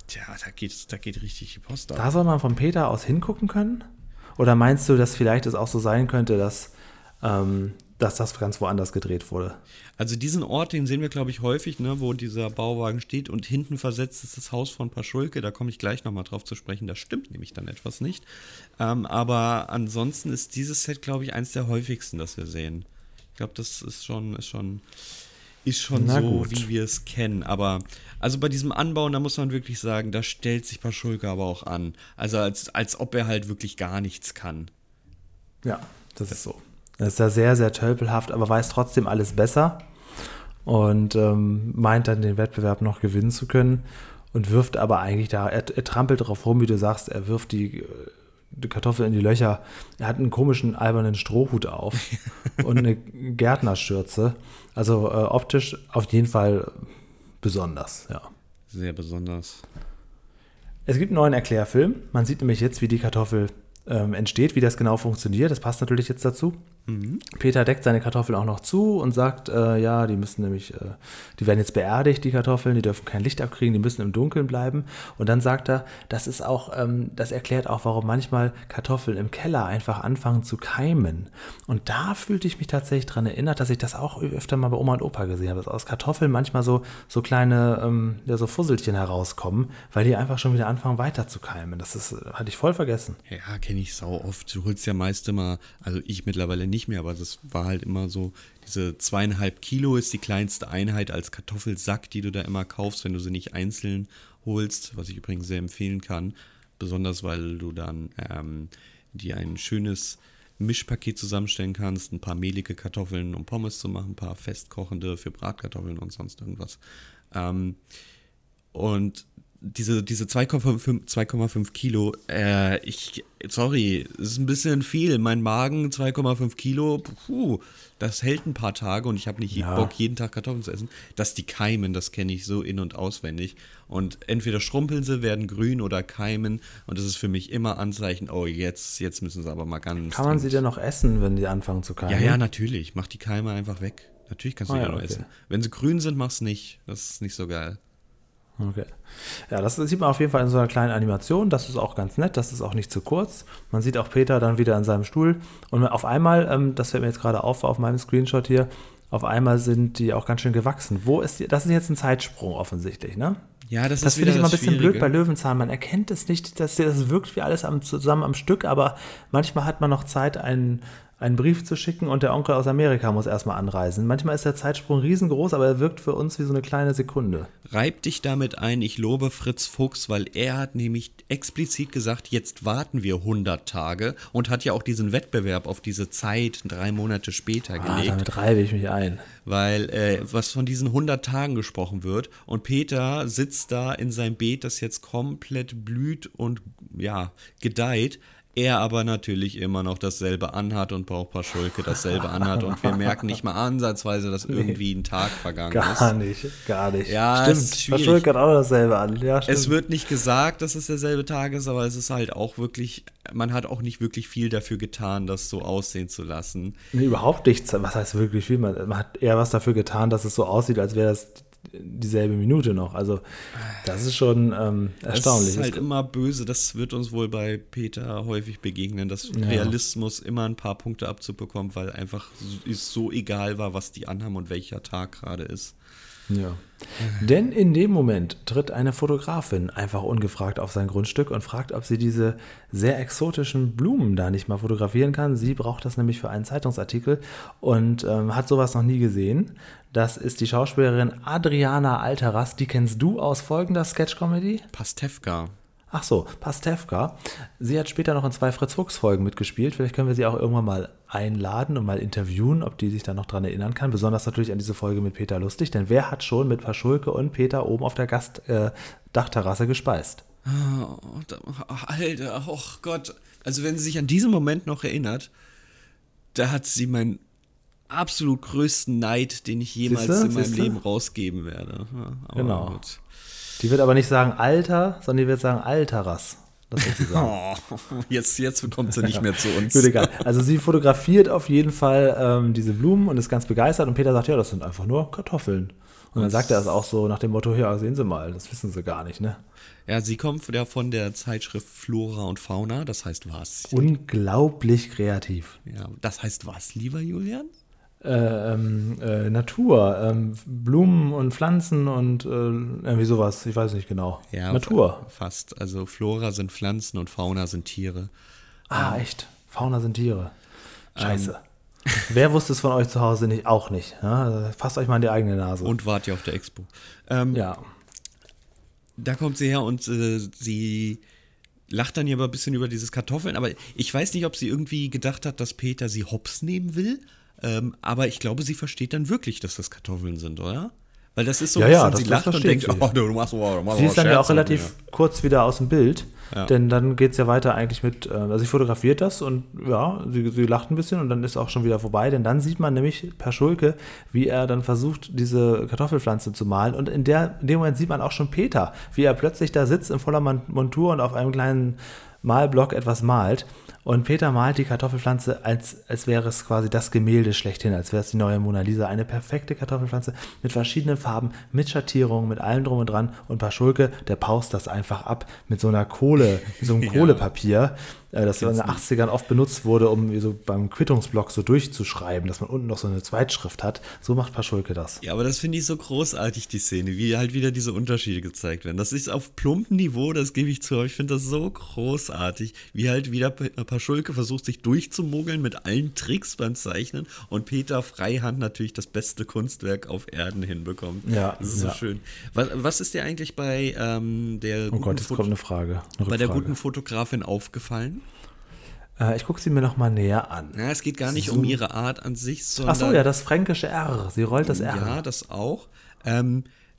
Tja, da geht richtig die Post ab. Da soll man von Peter aus hingucken können? Oder meinst du, dass vielleicht es auch so sein könnte, dass das ganz woanders gedreht wurde? Also diesen Ort, den sehen wir, glaube ich, häufig, ne, wo dieser Bauwagen steht und hinten versetzt ist das Haus von Paschulke. Da komme ich gleich nochmal drauf zu sprechen. Da stimmt nämlich dann etwas nicht. Aber ansonsten ist dieses Set, glaube ich, eins der häufigsten, das wir sehen. Ich glaube, das ist schon so, gut, wie wir es kennen. Aber also bei diesem Anbauen, da muss man wirklich sagen, da stellt sich Paschulke aber auch an. Also als ob er halt wirklich gar nichts kann. Ja, das ist so. Er ist da sehr, sehr tölpelhaft, aber weiß trotzdem alles besser und meint dann den Wettbewerb noch gewinnen zu können und wirft aber eigentlich da, er trampelt drauf rum, wie du sagst, er wirft die Kartoffel in die Löcher. Er hat einen komischen, albernen Strohhut auf und eine Gärtnerschürze. Also optisch auf jeden Fall besonders, ja. Sehr besonders. Es gibt einen neuen Erklärfilm. Man sieht nämlich jetzt, wie die Kartoffel entsteht, wie das genau funktioniert. Das passt natürlich jetzt dazu. Mhm. Peter deckt seine Kartoffeln auch noch zu und sagt, ja, die müssen nämlich, die werden jetzt beerdigt, die Kartoffeln, die dürfen kein Licht abkriegen, die müssen im Dunkeln bleiben. Und dann sagt er, das ist auch, das erklärt auch, warum manchmal Kartoffeln im Keller einfach anfangen zu keimen. Und da fühlte ich mich tatsächlich dran erinnert, dass ich das auch öfter mal bei Oma und Opa gesehen habe, dass aus Kartoffeln manchmal so kleine, ja, so Fusselchen herauskommen, weil die einfach schon wieder anfangen weiter zu keimen. Hatte ich voll vergessen. Ja, kenne ich sau oft. Du holst ja meist immer, also ich mittlerweile nicht mehr, aber das war halt immer so, diese 2,5 Kilo ist die kleinste Einheit als Kartoffelsack, die du da immer kaufst, wenn du sie nicht einzeln holst, was ich übrigens sehr empfehlen kann, besonders weil du dann dir ein schönes Mischpaket zusammenstellen kannst, ein paar mehlige Kartoffeln, um Pommes zu machen, ein paar festkochende für Bratkartoffeln und sonst irgendwas. Und diese 2,5 Kilo, sorry, ist ein bisschen viel. Mein Magen, 2,5 Kilo, das hält ein paar Tage und ich habe nicht Bock, jeden Tag Kartoffeln zu essen. Dass die keimen, das kenne ich so in- und auswendig. Und entweder schrumpeln sie, werden grün oder keimen. Und das ist für mich immer Anzeichen, oh, jetzt müssen sie aber mal ganz... Kann man sie denn noch essen, wenn die anfangen zu keimen? Ja, ja, natürlich. Mach die Keime einfach weg. Natürlich kannst du die noch essen. Wenn sie grün sind, mach's nicht. Das ist nicht so geil. Okay. Ja, das sieht man auf jeden Fall in so einer kleinen Animation. Das ist auch ganz nett. Das ist auch nicht zu kurz. Man sieht auch Peter dann wieder an seinem Stuhl. Und auf einmal, das fällt mir jetzt gerade auf meinem Screenshot hier, auf einmal sind die auch ganz schön gewachsen. Das ist jetzt ein Zeitsprung offensichtlich, ne? Ja, das finde ich immer ein bisschen blöd bei Löwenzahn. Man erkennt es nicht, dass das wirkt wie alles zusammen am Stück, aber manchmal hat man noch Zeit, einen Brief zu schicken und der Onkel aus Amerika muss erstmal anreisen. Manchmal ist der Zeitsprung riesengroß, aber er wirkt für uns wie so eine kleine Sekunde. Reib dich damit ein, ich lobe Fritz Fuchs, weil er hat nämlich explizit gesagt, jetzt warten wir 100 Tage und hat ja auch diesen Wettbewerb auf diese Zeit 3 Monate später gelegt. Damit reibe ich mich ein. Weil was von diesen 100 Tagen gesprochen wird und Peter sitzt da in seinem Beet, das jetzt komplett blüht und ja, gedeiht. Er aber natürlich immer noch dasselbe anhat und auch Paschulke dasselbe anhat und wir merken nicht mal ansatzweise, dass irgendwie ein Tag vergangen ist. Gar nicht. Ja, stimmt. Paschulke hat auch dasselbe an. Ja, stimmt. Es wird nicht gesagt, dass es derselbe Tag ist, aber es ist halt auch wirklich, man hat auch nicht wirklich viel dafür getan, das so aussehen zu lassen. Nee, überhaupt nichts. Was heißt wirklich viel? Man hat eher was dafür getan, dass es so aussieht, als wäre das dieselbe Minute noch. Also das ist schon erstaunlich. Das ist halt immer böse. Das wird uns wohl bei Peter häufig begegnen, dass Realismus immer ein paar Punkte abzubekommen, weil einfach es so egal war, was die anhaben und welcher Tag gerade ist. Ja. Denn in dem Moment tritt eine Fotografin einfach ungefragt auf sein Grundstück und fragt, ob sie diese sehr exotischen Blumen da nicht mal fotografieren kann. Sie braucht das nämlich für einen Zeitungsartikel und hat sowas noch nie gesehen. Das ist die Schauspielerin Adriana Altaras. Die kennst du aus folgender Sketch-Comedy? Pastewka. Ach so, Pastewka. Sie hat später noch in 2 Fritz-Fuchs-Folgen mitgespielt. Vielleicht können wir sie auch irgendwann mal einladen und mal interviewen, ob die sich da noch dran erinnern kann. Besonders natürlich an diese Folge mit Peter Lustig. Denn wer hat schon mit Paschulke und Peter oben auf der Dachterrasse gespeist? Alter, oh Gott. Also wenn sie sich an diesen Moment noch erinnert, da hat sie meinen absolut größten Neid, den ich jemals in meinem Leben rausgeben werde. Ja, genau. Gut. Die wird aber nicht sagen Alter, sondern die wird sagen Altaras. Das wird sie sagen. Oh, jetzt kommt sie nicht mehr zu uns. Gut, egal. Also sie fotografiert auf jeden Fall diese Blumen und ist ganz begeistert. Und Peter sagt, ja, das sind einfach nur Kartoffeln. Und dann sagt er es auch so nach dem Motto, ja, sehen Sie mal, das wissen Sie gar nicht, ne? Ja, sie kommt ja von der Zeitschrift Flora und Fauna, das heißt was? Unglaublich kreativ. Ja, das heißt was, lieber Julian? Natur, Blumen und Pflanzen und irgendwie sowas, ich weiß nicht genau. Ja, Natur. Fast, also Flora sind Pflanzen und Fauna sind Tiere. Ah, echt? Fauna sind Tiere. Scheiße. Wer wusste es von euch zu Hause nicht? Auch nicht. Ja? Fasst euch mal an die eigene Nase. Und wart ihr auf der Expo. Ja. Da kommt sie her und sie lacht dann hier aber ein bisschen über dieses Kartoffeln, aber ich weiß nicht, ob sie irgendwie gedacht hat, dass Peter sie hops nehmen will. Aber ich glaube, sie versteht dann wirklich, dass das Kartoffeln sind, oder? Weil das ist so, dass sie lacht und denkt, oh, du machst sie ist dann ja auch relativ kurz wieder aus dem Bild, denn dann geht es ja weiter eigentlich mit, also sie fotografiert das und ja, sie lacht ein bisschen und dann ist auch schon wieder vorbei, denn dann sieht man nämlich Paschulke, wie er dann versucht, diese Kartoffelpflanze zu malen und in dem Moment sieht man auch schon Peter, wie er plötzlich da sitzt in voller Montur und auf einem kleinen Malblock etwas malt. Und Peter malt die Kartoffelpflanze, als wäre es quasi das Gemälde schlechthin, als wäre es die neue Mona Lisa. Eine perfekte Kartoffelpflanze mit verschiedenen Farben, mit Schattierungen, mit allem drum und dran. Und Paschulke, der paust das einfach ab mit so einer Kohlepapier, das in den 80ern oft benutzt wurde, um so beim Quittungsblock so durchzuschreiben, dass man unten noch so eine Zweitschrift hat. So macht Paschulke das. Ja, aber das finde ich so großartig, die Szene, wie halt wieder diese Unterschiede gezeigt werden. Das ist auf plumpem Niveau, das gebe ich zu, aber ich finde das so großartig, wie halt wieder Paschulke versucht, sich durchzumogeln mit allen Tricks beim Zeichnen und Peter Freihand natürlich das beste Kunstwerk auf Erden hinbekommt. Ja, das ist so schön. Was ist dir eigentlich bei der guten Fotografin aufgefallen? Ich gucke sie mir nochmal näher an. Na, es geht gar nicht um ihre Art an sich, sondern... Ach so, ja, das fränkische R. Sie rollt das R. Ja, das auch.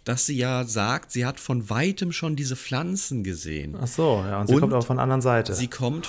Dass sie ja sagt, sie hat von Weitem schon diese Pflanzen gesehen. Ach so, ja, und sie kommt auch von der anderen Seite. Sie kommt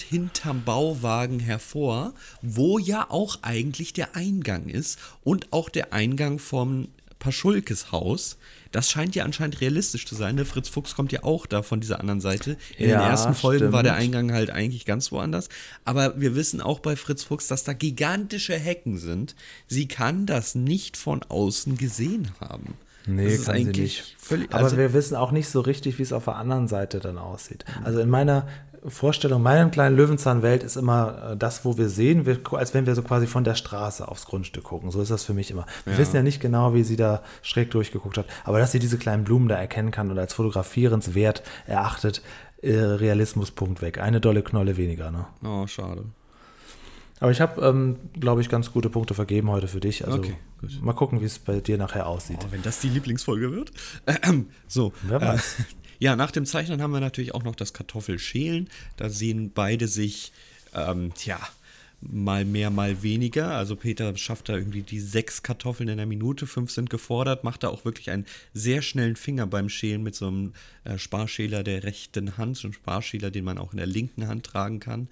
hinterm Bauwagen hervor, wo ja auch eigentlich der Eingang ist und auch der Eingang vom Paschulkes Haus. Das scheint ja anscheinend realistisch zu sein. Der Fritz Fuchs kommt ja auch da von dieser anderen Seite. In den ersten Folgen war der Eingang halt eigentlich ganz woanders. Aber wir wissen auch bei Fritz Fuchs, dass da gigantische Hecken sind. Sie kann das nicht von außen gesehen haben. Nee, das ist kann eigentlich sie nicht. Völlig, aber wir wissen auch nicht so richtig, wie es auf der anderen Seite dann aussieht. Also in meiner Vorstellung, meiner kleinen Löwenzahnwelt ist immer das, wo wir sehen, als wenn wir so quasi von der Straße aufs Grundstück gucken. So ist das für mich immer. Wir wissen ja nicht genau, wie sie da schräg durchgeguckt hat, aber dass sie diese kleinen Blumen da erkennen kann und als fotografierenswert erachtet, Realismuspunkt weg. Eine dolle Knolle weniger, ne? Oh, schade. Aber ich habe, glaube ich, ganz gute Punkte vergeben heute für dich. Also okay, gut. Mal gucken, wie es bei dir nachher aussieht. Oh, wenn das die Lieblingsfolge wird. So. Wer weiß. Ja, nach dem Zeichnen haben wir natürlich auch noch das Kartoffelschälen. Da sehen beide sich, mal mehr, mal weniger. Also Peter schafft da irgendwie die 6 Kartoffeln in der Minute, 5 sind gefordert, macht da auch wirklich einen sehr schnellen Finger beim Schälen mit so einem Sparschäler der rechten Hand, so einem Sparschäler, den man auch in der linken Hand tragen kann.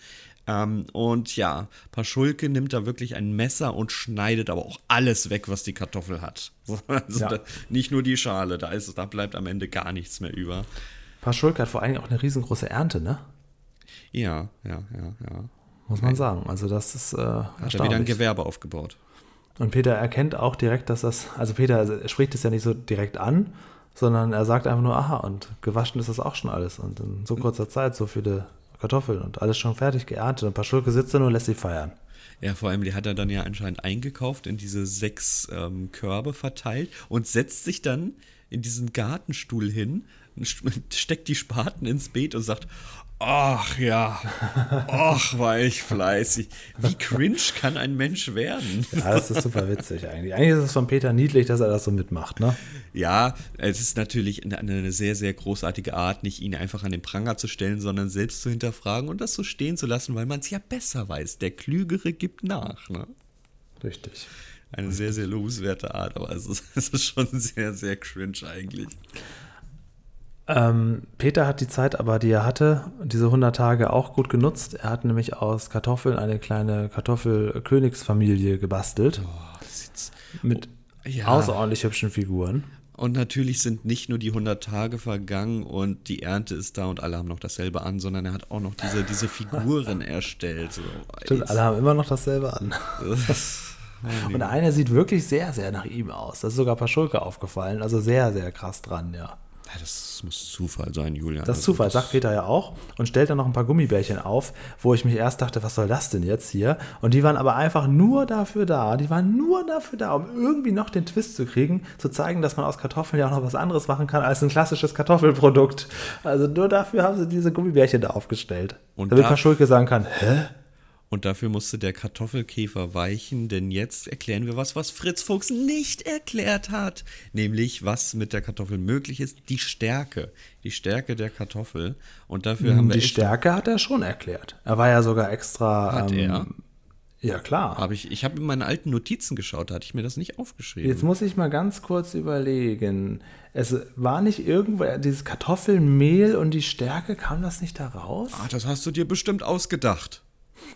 Paschulke nimmt da wirklich ein Messer und schneidet aber auch alles weg, was die Kartoffel hat. Also da, nicht nur die Schale, da bleibt am Ende gar nichts mehr über. Paschulke hat vor allem auch eine riesengroße Ernte, ne? Ja. Muss man sagen. Also das ist hat er wieder ein Gewerbe aufgebaut. Und Peter erkennt auch direkt, dass das, also Peter spricht es ja nicht so direkt an, sondern er sagt einfach nur, aha, und gewaschen ist das auch schon alles. Und in so kurzer Zeit so viele Kartoffeln und alles schon fertig geerntet. Und Paschulke sitzt da nur und lässt sie feiern. Ja, vor allem, die hat er dann ja anscheinend eingekauft, in diese 6 Körbe verteilt und setzt sich dann in diesen Gartenstuhl hin, steckt die Spaten ins Beet und sagt, ach ja, ach, war ich fleißig. Wie cringe kann ein Mensch werden? Ja, das ist super witzig eigentlich. Eigentlich ist es von Peter niedlich, dass er das so mitmacht, ne? Ja, es ist natürlich eine sehr, sehr großartige Art, nicht ihn einfach an den Pranger zu stellen, sondern selbst zu hinterfragen und das so stehen zu lassen, weil man es ja besser weiß. Der Klügere gibt nach, ne? Richtig. Eine sehr, sehr lobenswerte Art, aber es ist schon sehr, sehr cringe eigentlich. Peter hat die Zeit aber, die er hatte, diese 100 Tage auch gut genutzt. Er hat nämlich aus Kartoffeln eine kleine Kartoffelkönigsfamilie gebastelt. Oh, mit außerordentlich hübschen Figuren. Und natürlich sind nicht nur die 100 Tage vergangen und die Ernte ist da und alle haben noch dasselbe an, sondern er hat auch noch diese Figuren erstellt. So. Stimmt, alle haben immer noch dasselbe an. Und eine sieht wirklich sehr, sehr nach ihm aus. Das ist sogar Paschulke aufgefallen. Also sehr, sehr krass dran, ja. Das muss Zufall sein, Julian. Das ist Zufall, das sagt Peter ja auch. Und stellt dann noch ein paar Gummibärchen auf, wo ich mich erst dachte, was soll das denn jetzt hier? Und die waren aber einfach nur dafür da. Die waren nur dafür da, um irgendwie noch den Twist zu kriegen, zu zeigen, dass man aus Kartoffeln ja auch noch was anderes machen kann, als ein klassisches Kartoffelprodukt. Also nur dafür haben sie diese Gummibärchen da aufgestellt. Und damit Paschulke sagen kann, hä? Und dafür musste der Kartoffelkäfer weichen, denn jetzt erklären wir was Fritz Fuchs nicht erklärt hat. Nämlich, was mit der Kartoffel möglich ist, die Stärke. Die Stärke der Kartoffel. Und dafür haben wir die Stärke hat er schon erklärt. Er war ja sogar extra... Hat er? Ja, klar. Ich habe in meine alten Notizen geschaut, da hatte ich mir das nicht aufgeschrieben. Jetzt muss ich mal ganz kurz überlegen. Es war nicht irgendwo, dieses Kartoffelmehl und die Stärke, kam das nicht da raus? Ach, das hast du dir bestimmt ausgedacht.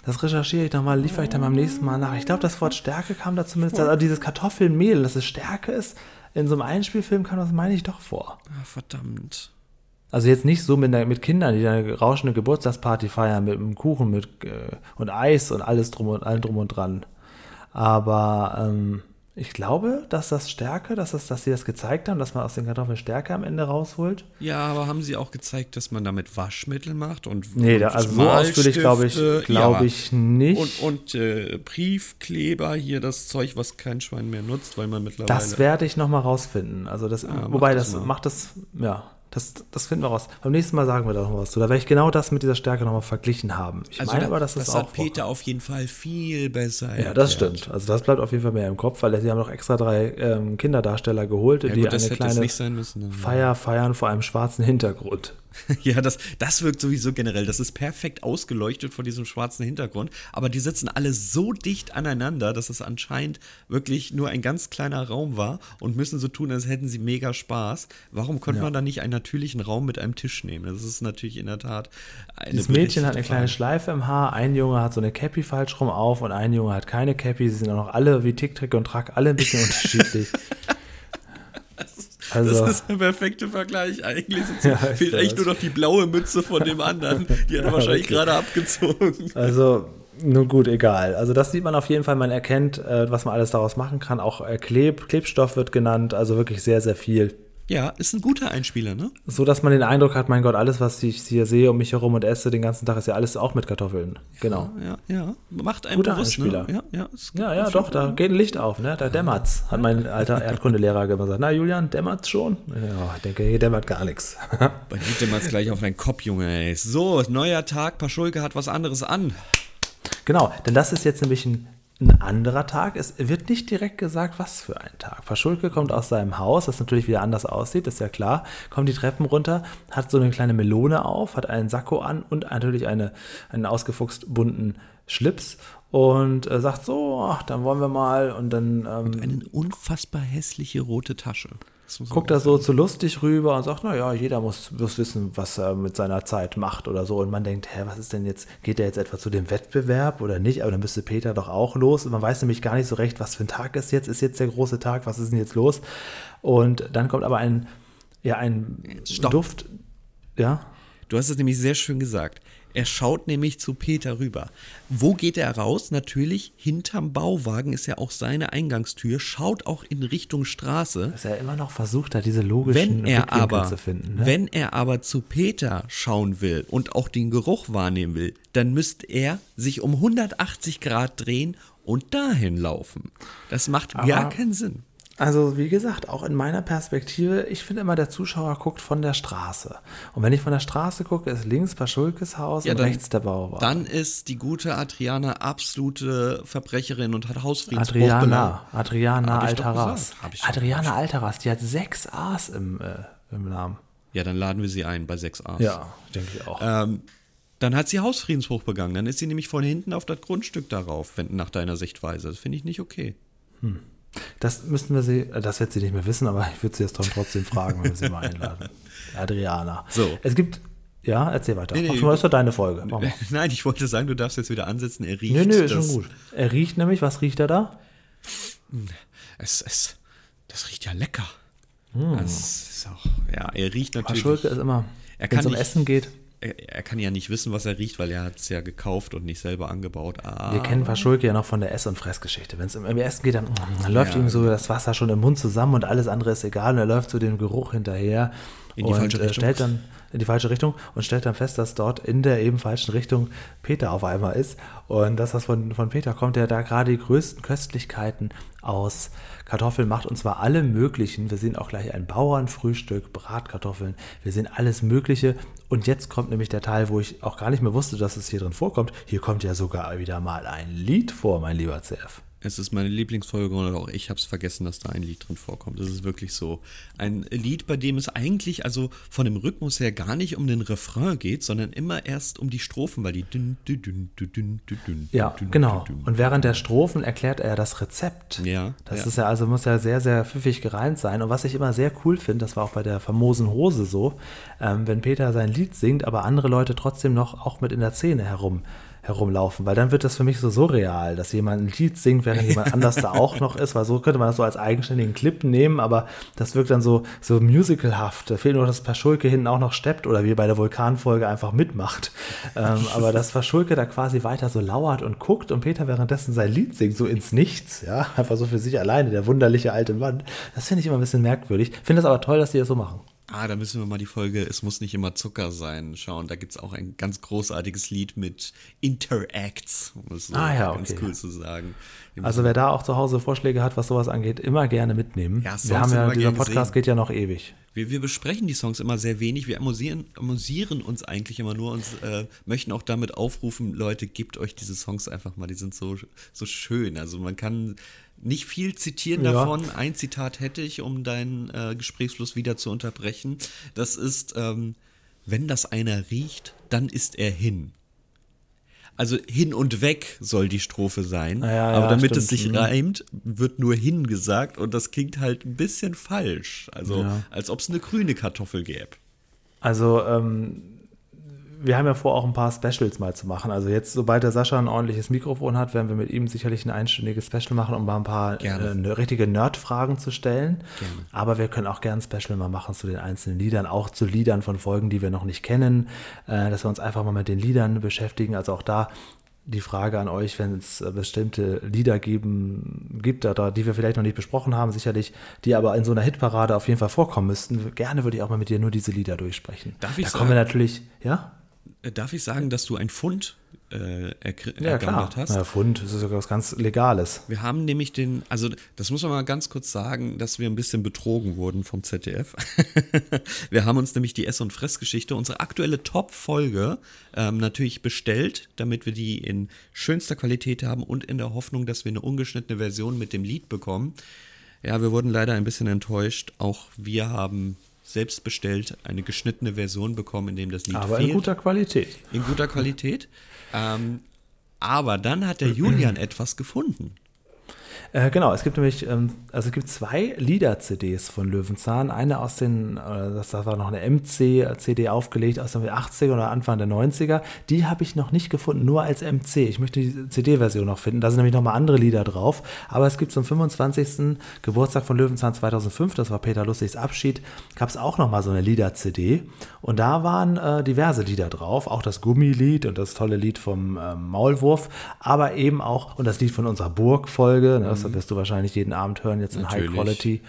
Das recherchiere ich nochmal, liefere ich dann beim nächsten Mal nach. Ich glaube, das Wort Stärke kam da zumindest, also dieses Kartoffelmehl, dass es Stärke ist, in so einem Einspielfilm kam das, meine ich, doch vor. Ach, verdammt. Also jetzt nicht so mit Kindern, die dann eine rauschende Geburtstagsparty feiern, mit einem Kuchen und Eis und allem drum und dran. Aber ich glaube, dass das Stärke, dass sie das gezeigt haben, dass man aus den Kartoffeln Stärke am Ende rausholt. Ja, aber haben sie auch gezeigt, dass man damit Waschmittel macht und nee, also so ausführlich glaube ich nicht. Und Briefkleber, hier das Zeug, was kein Schwein mehr nutzt, weil man mittlerweile... Das werde ich nochmal rausfinden. Also das, ja, wobei, das finden wir raus. Beim nächsten Mal sagen wir da noch was zu. Da werde ich genau das mit dieser Stärke nochmal verglichen haben. Ich also meine aber, dass das auch... Das hat Peter auf jeden Fall viel besser erklärt. Ja, das stimmt. Also das bleibt auf jeden Fall mehr im Kopf, weil sie haben noch extra 3 Kinderdarsteller geholt, ja, die gut, eine kleine nicht sein müssen, Feier feiern vor einem schwarzen Hintergrund. Ja, das wirkt sowieso generell. Das ist perfekt ausgeleuchtet vor diesem schwarzen Hintergrund. Aber die sitzen alle so dicht aneinander, dass es anscheinend wirklich nur ein ganz kleiner Raum war und müssen so tun, als hätten sie mega Spaß. Warum konnte man da nicht einen natürlichen Raum mit einem Tisch nehmen? Das ist natürlich in der Tat eine... Das Mädchen hat eine kleine Schleife im Haar, ein Junge hat so eine Cappy falsch rum auf und ein Junge hat keine Cappy. Sie sind auch noch alle wie Tick, Trick und Track, alle ein bisschen unterschiedlich. Also, das ist der perfekte Vergleich eigentlich. Ja, fehlt echt nur noch die blaue Mütze von dem anderen. Die hat er wahrscheinlich gerade abgezogen. Also, nun gut, egal. Also das sieht man auf jeden Fall. Man erkennt, was man alles daraus machen kann. Auch Klebstoff wird genannt. Also wirklich sehr, sehr viel. Ja, ist ein guter Einspieler, ne? So, dass man den Eindruck hat, mein Gott, alles, was ich hier sehe um mich herum und esse den ganzen Tag, ist ja alles auch mit Kartoffeln. Genau. Ja. Macht einen guter bewusst, Einspieler. Ne? Ja, doch, da geht ein Licht auf, ne? Da dämmert's, hat mein alter Erdkundelehrer gesagt. Na, Julian, dämmert's schon? Ja, ich denke, hier dämmert gar nichts. Bei dir dämmert's gleich auf deinen Kopf, Junge, ey. So, neuer Tag, Paschulke hat was anderes an. Genau, denn das ist jetzt nämlich ein anderer Tag. Es wird nicht direkt gesagt, was für ein Tag. Paschulke kommt aus seinem Haus, das natürlich wieder anders aussieht, ist ja klar, kommt die Treppen runter, hat so eine kleine Melone auf, hat einen Sakko an und natürlich einen ausgefuchst bunten Schlips und sagt so, ach, dann wollen wir mal und dann... und eine unfassbar hässliche rote Tasche. Guckt da so zu Lustig rüber und sagt, naja, jeder muss wissen, was er mit seiner Zeit macht oder so. Und man denkt, hä, was ist denn jetzt, geht der jetzt etwa zu dem Wettbewerb oder nicht? Aber dann müsste Peter doch auch los. Und man weiß nämlich gar nicht so recht, was für ein Tag es jetzt ist. Ist jetzt der große Tag, was ist denn jetzt los? Und dann kommt aber ein Duft. Ja? Du hast es nämlich sehr schön gesagt. Er schaut nämlich zu Peter rüber. Wo geht er raus? Natürlich hinterm Bauwagen ist ja auch seine Eingangstür, schaut auch in Richtung Straße. Dass er immer noch versucht hat, diese logischen Blickwinkel zu finden. Ne? Wenn er aber zu Peter schauen will und auch den Geruch wahrnehmen will, dann müsste er sich um 180 Grad drehen und dahin laufen. Das macht aber gar keinen Sinn. Also wie gesagt, auch in meiner Perspektive, ich finde immer, der Zuschauer guckt von der Straße. Und wenn ich von der Straße gucke, ist links Paschulkes Haus und rechts der Bauwagen. Dann ist die gute Adriana absolute Verbrecherin und hat Hausfriedensbruch begangen. Adriana Altaras. Adriana Altaras, die hat 6 A's im Namen. Ja, dann laden wir sie ein bei 6 A's. Ja, denke ich auch. Dann hat sie Hausfriedensbruch begangen. Dann ist sie nämlich von hinten auf das Grundstück darauf, nach deiner Sichtweise. Das finde ich nicht okay. Das wird sie nicht mehr wissen, aber ich würde sie jetzt trotzdem fragen, wenn wir sie mal einladen. Adriana. So. Es gibt, ja, erzähl weiter. Das ist doch deine Folge. Nein, ich wollte sagen, du darfst jetzt wieder ansetzen. Er riecht. Nee, ist schon gut. Er riecht nämlich, was riecht er da? Das riecht ja lecker. Das ist auch, ja, er riecht natürlich. Paschulke ist immer, wenn es um Essen geht. Er kann ja nicht wissen, was er riecht, weil er hat es ja gekauft und nicht selber angebaut. Wir kennen Paschulke ja noch von der Ess- und Fressgeschichte. Wenn es um Essen geht, dann läuft ihm so das Wasser schon im Mund zusammen und alles andere ist egal. Und er läuft so dem Geruch hinterher in die falsche Richtung und stellt dann fest, dass dort in der eben falschen Richtung Peter auf einmal ist. Und dass das von Peter kommt, der da gerade die größten Köstlichkeiten aus Kartoffeln macht, und zwar alle möglichen. Wir sehen auch gleich ein Bauernfrühstück, Bratkartoffeln, wir sehen alles Mögliche. Und jetzt kommt nämlich der Teil, wo ich auch gar nicht mehr wusste, dass es hier drin vorkommt. Hier kommt ja sogar wieder mal ein Lied vor, mein lieber CF. Es ist meine Lieblingsfolge und auch ich habe es vergessen, dass da ein Lied drin vorkommt. Das ist wirklich so. Ein Lied, bei dem es eigentlich also von dem Rhythmus her gar nicht um den Refrain geht, sondern immer erst um die Strophen, weil die dünn. Ja, genau. Und während der Strophen erklärt er das Rezept. Ja. Das ist ja, also muss ja sehr, sehr pfiffig gereimt sein. Und was ich immer sehr cool finde, das war auch bei der famosen Hose so, wenn Peter sein Lied singt, aber andere Leute trotzdem noch auch mit in der Szene herumlaufen, weil dann wird das für mich so surreal, dass jemand ein Lied singt, während jemand anders da auch noch ist, weil so könnte man das so als eigenständigen Clip nehmen, aber das wirkt dann so musicalhaft. Da fehlt nur, dass Paschulke hinten auch noch steppt oder wie bei der Vulkanfolge einfach mitmacht. Aber dass Paschulke da quasi weiter so lauert und guckt und Peter währenddessen sein Lied singt, so ins Nichts, ja, einfach so für sich alleine, der wunderliche alte Mann, das finde ich immer ein bisschen merkwürdig. Finde das aber toll, dass die das so machen. Da müssen wir mal die Folge "Es muss nicht immer Zucker sein" schauen. Da gibt es auch ein ganz großartiges Lied mit Interacts, um es so ganz cool zu sagen. Also wer da auch zu Hause Vorschläge hat, was sowas angeht, immer gerne mitnehmen. Ja, dieser Podcast geht ja noch ewig. Wir besprechen die Songs immer sehr wenig. Wir amüsieren uns eigentlich immer nur und möchten auch damit aufrufen, Leute, gebt euch diese Songs einfach mal. Die sind so schön. Also man kann nicht viel zitieren davon. Ein Zitat hätte ich, um deinen Gesprächsfluss wieder zu unterbrechen. Das ist, wenn das einer riecht, dann ist er hin. Also hin und weg soll die Strophe sein, aber damit es sich reimt, wird nur hin gesagt und das klingt halt ein bisschen falsch, als ob es eine grüne Kartoffel gäbe. Also wir haben ja vor, auch ein paar Specials mal zu machen. Also jetzt, sobald der Sascha ein ordentliches Mikrofon hat, werden wir mit ihm sicherlich ein einstündiges Special machen, um mal ein paar richtige Nerd-Fragen zu stellen. Gerne. Aber wir können auch gerne ein Special mal machen zu den einzelnen Liedern, auch zu Liedern von Folgen, die wir noch nicht kennen, dass wir uns einfach mal mit den Liedern beschäftigen. Also auch da die Frage an euch, wenn es bestimmte Lieder gibt, die wir vielleicht noch nicht besprochen haben, sicherlich, die aber in so einer Hitparade auf jeden Fall vorkommen müssten. Gerne würde ich auch mal mit dir nur diese Lieder durchsprechen. Darf ich sagen, dass du ein Pfund ergaunert hast? Ja, Pfund, das ist sogar was ganz Legales. Wir haben nämlich das muss man mal ganz kurz sagen, dass wir ein bisschen betrogen wurden vom ZDF. Wir haben uns nämlich die Ess- und Fressgeschichte, unsere aktuelle Top-Folge, natürlich bestellt, damit wir die in schönster Qualität haben und in der Hoffnung, dass wir eine ungeschnittene Version mit dem Lied bekommen. Ja, wir wurden leider ein bisschen enttäuscht. Auch wir haben selbst bestellt eine geschnittene Version bekommen, in dem das Lied fehlt. Aber in guter Qualität. Aber dann hat der Julian etwas gefunden. Genau, es gibt nämlich, also es gibt 2 Lieder-CDs von Löwenzahn. Eine aus den, das war noch eine MC-CD aufgelegt aus den 80er oder Anfang der 90er. Die habe ich noch nicht gefunden, nur als MC. Ich möchte die CD-Version noch finden. Da sind nämlich nochmal andere Lieder drauf. Aber es gibt zum 25. Geburtstag von Löwenzahn 2005, das war Peter Lustigs Abschied, gab es auch nochmal so eine Lieder-CD. Und da waren diverse Lieder drauf, auch das Gummilied und das tolle Lied vom Maulwurf, aber eben auch, und das Lied von unserer Burg-Folge, ne, das wirst du wahrscheinlich jeden Abend hören, jetzt in Natürlich. High Quality.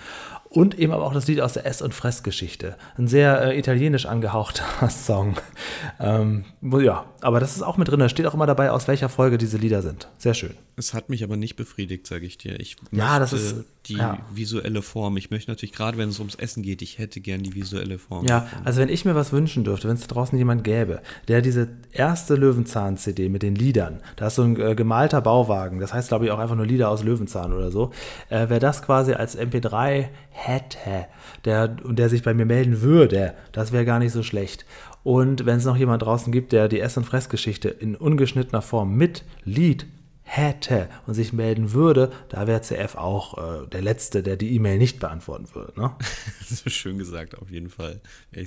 Und eben aber auch das Lied aus der Ess- und Fressgeschichte. Ein sehr italienisch angehauchter Song. Ja, aber das ist auch mit drin. Da steht auch immer dabei, aus welcher Folge diese Lieder sind. Sehr schön. Es hat mich aber nicht befriedigt, sage ich dir. Ich ja, das ist die visuelle Form. Ich möchte natürlich, gerade wenn es ums Essen geht, ich hätte gern die visuelle Form. Ja, also wenn ich mir was wünschen dürfte, wenn es da draußen jemand gäbe, der diese erste Löwenzahn-CD mit den Liedern, da ist so ein gemalter Bauwagen, das heißt, glaube ich, auch einfach nur Lieder aus Löwenzahn oder so, wäre das quasi als MP3 hätte, der sich bei mir melden würde, das wäre gar nicht so schlecht. Und wenn es noch jemand draußen gibt, der die Ess- und Fressgeschichte in ungeschnittener Form mit Lied hätte und sich melden würde, da wäre CF auch der Letzte, der die E-Mail nicht beantworten würde. Ne? Das ist schön gesagt, auf jeden Fall.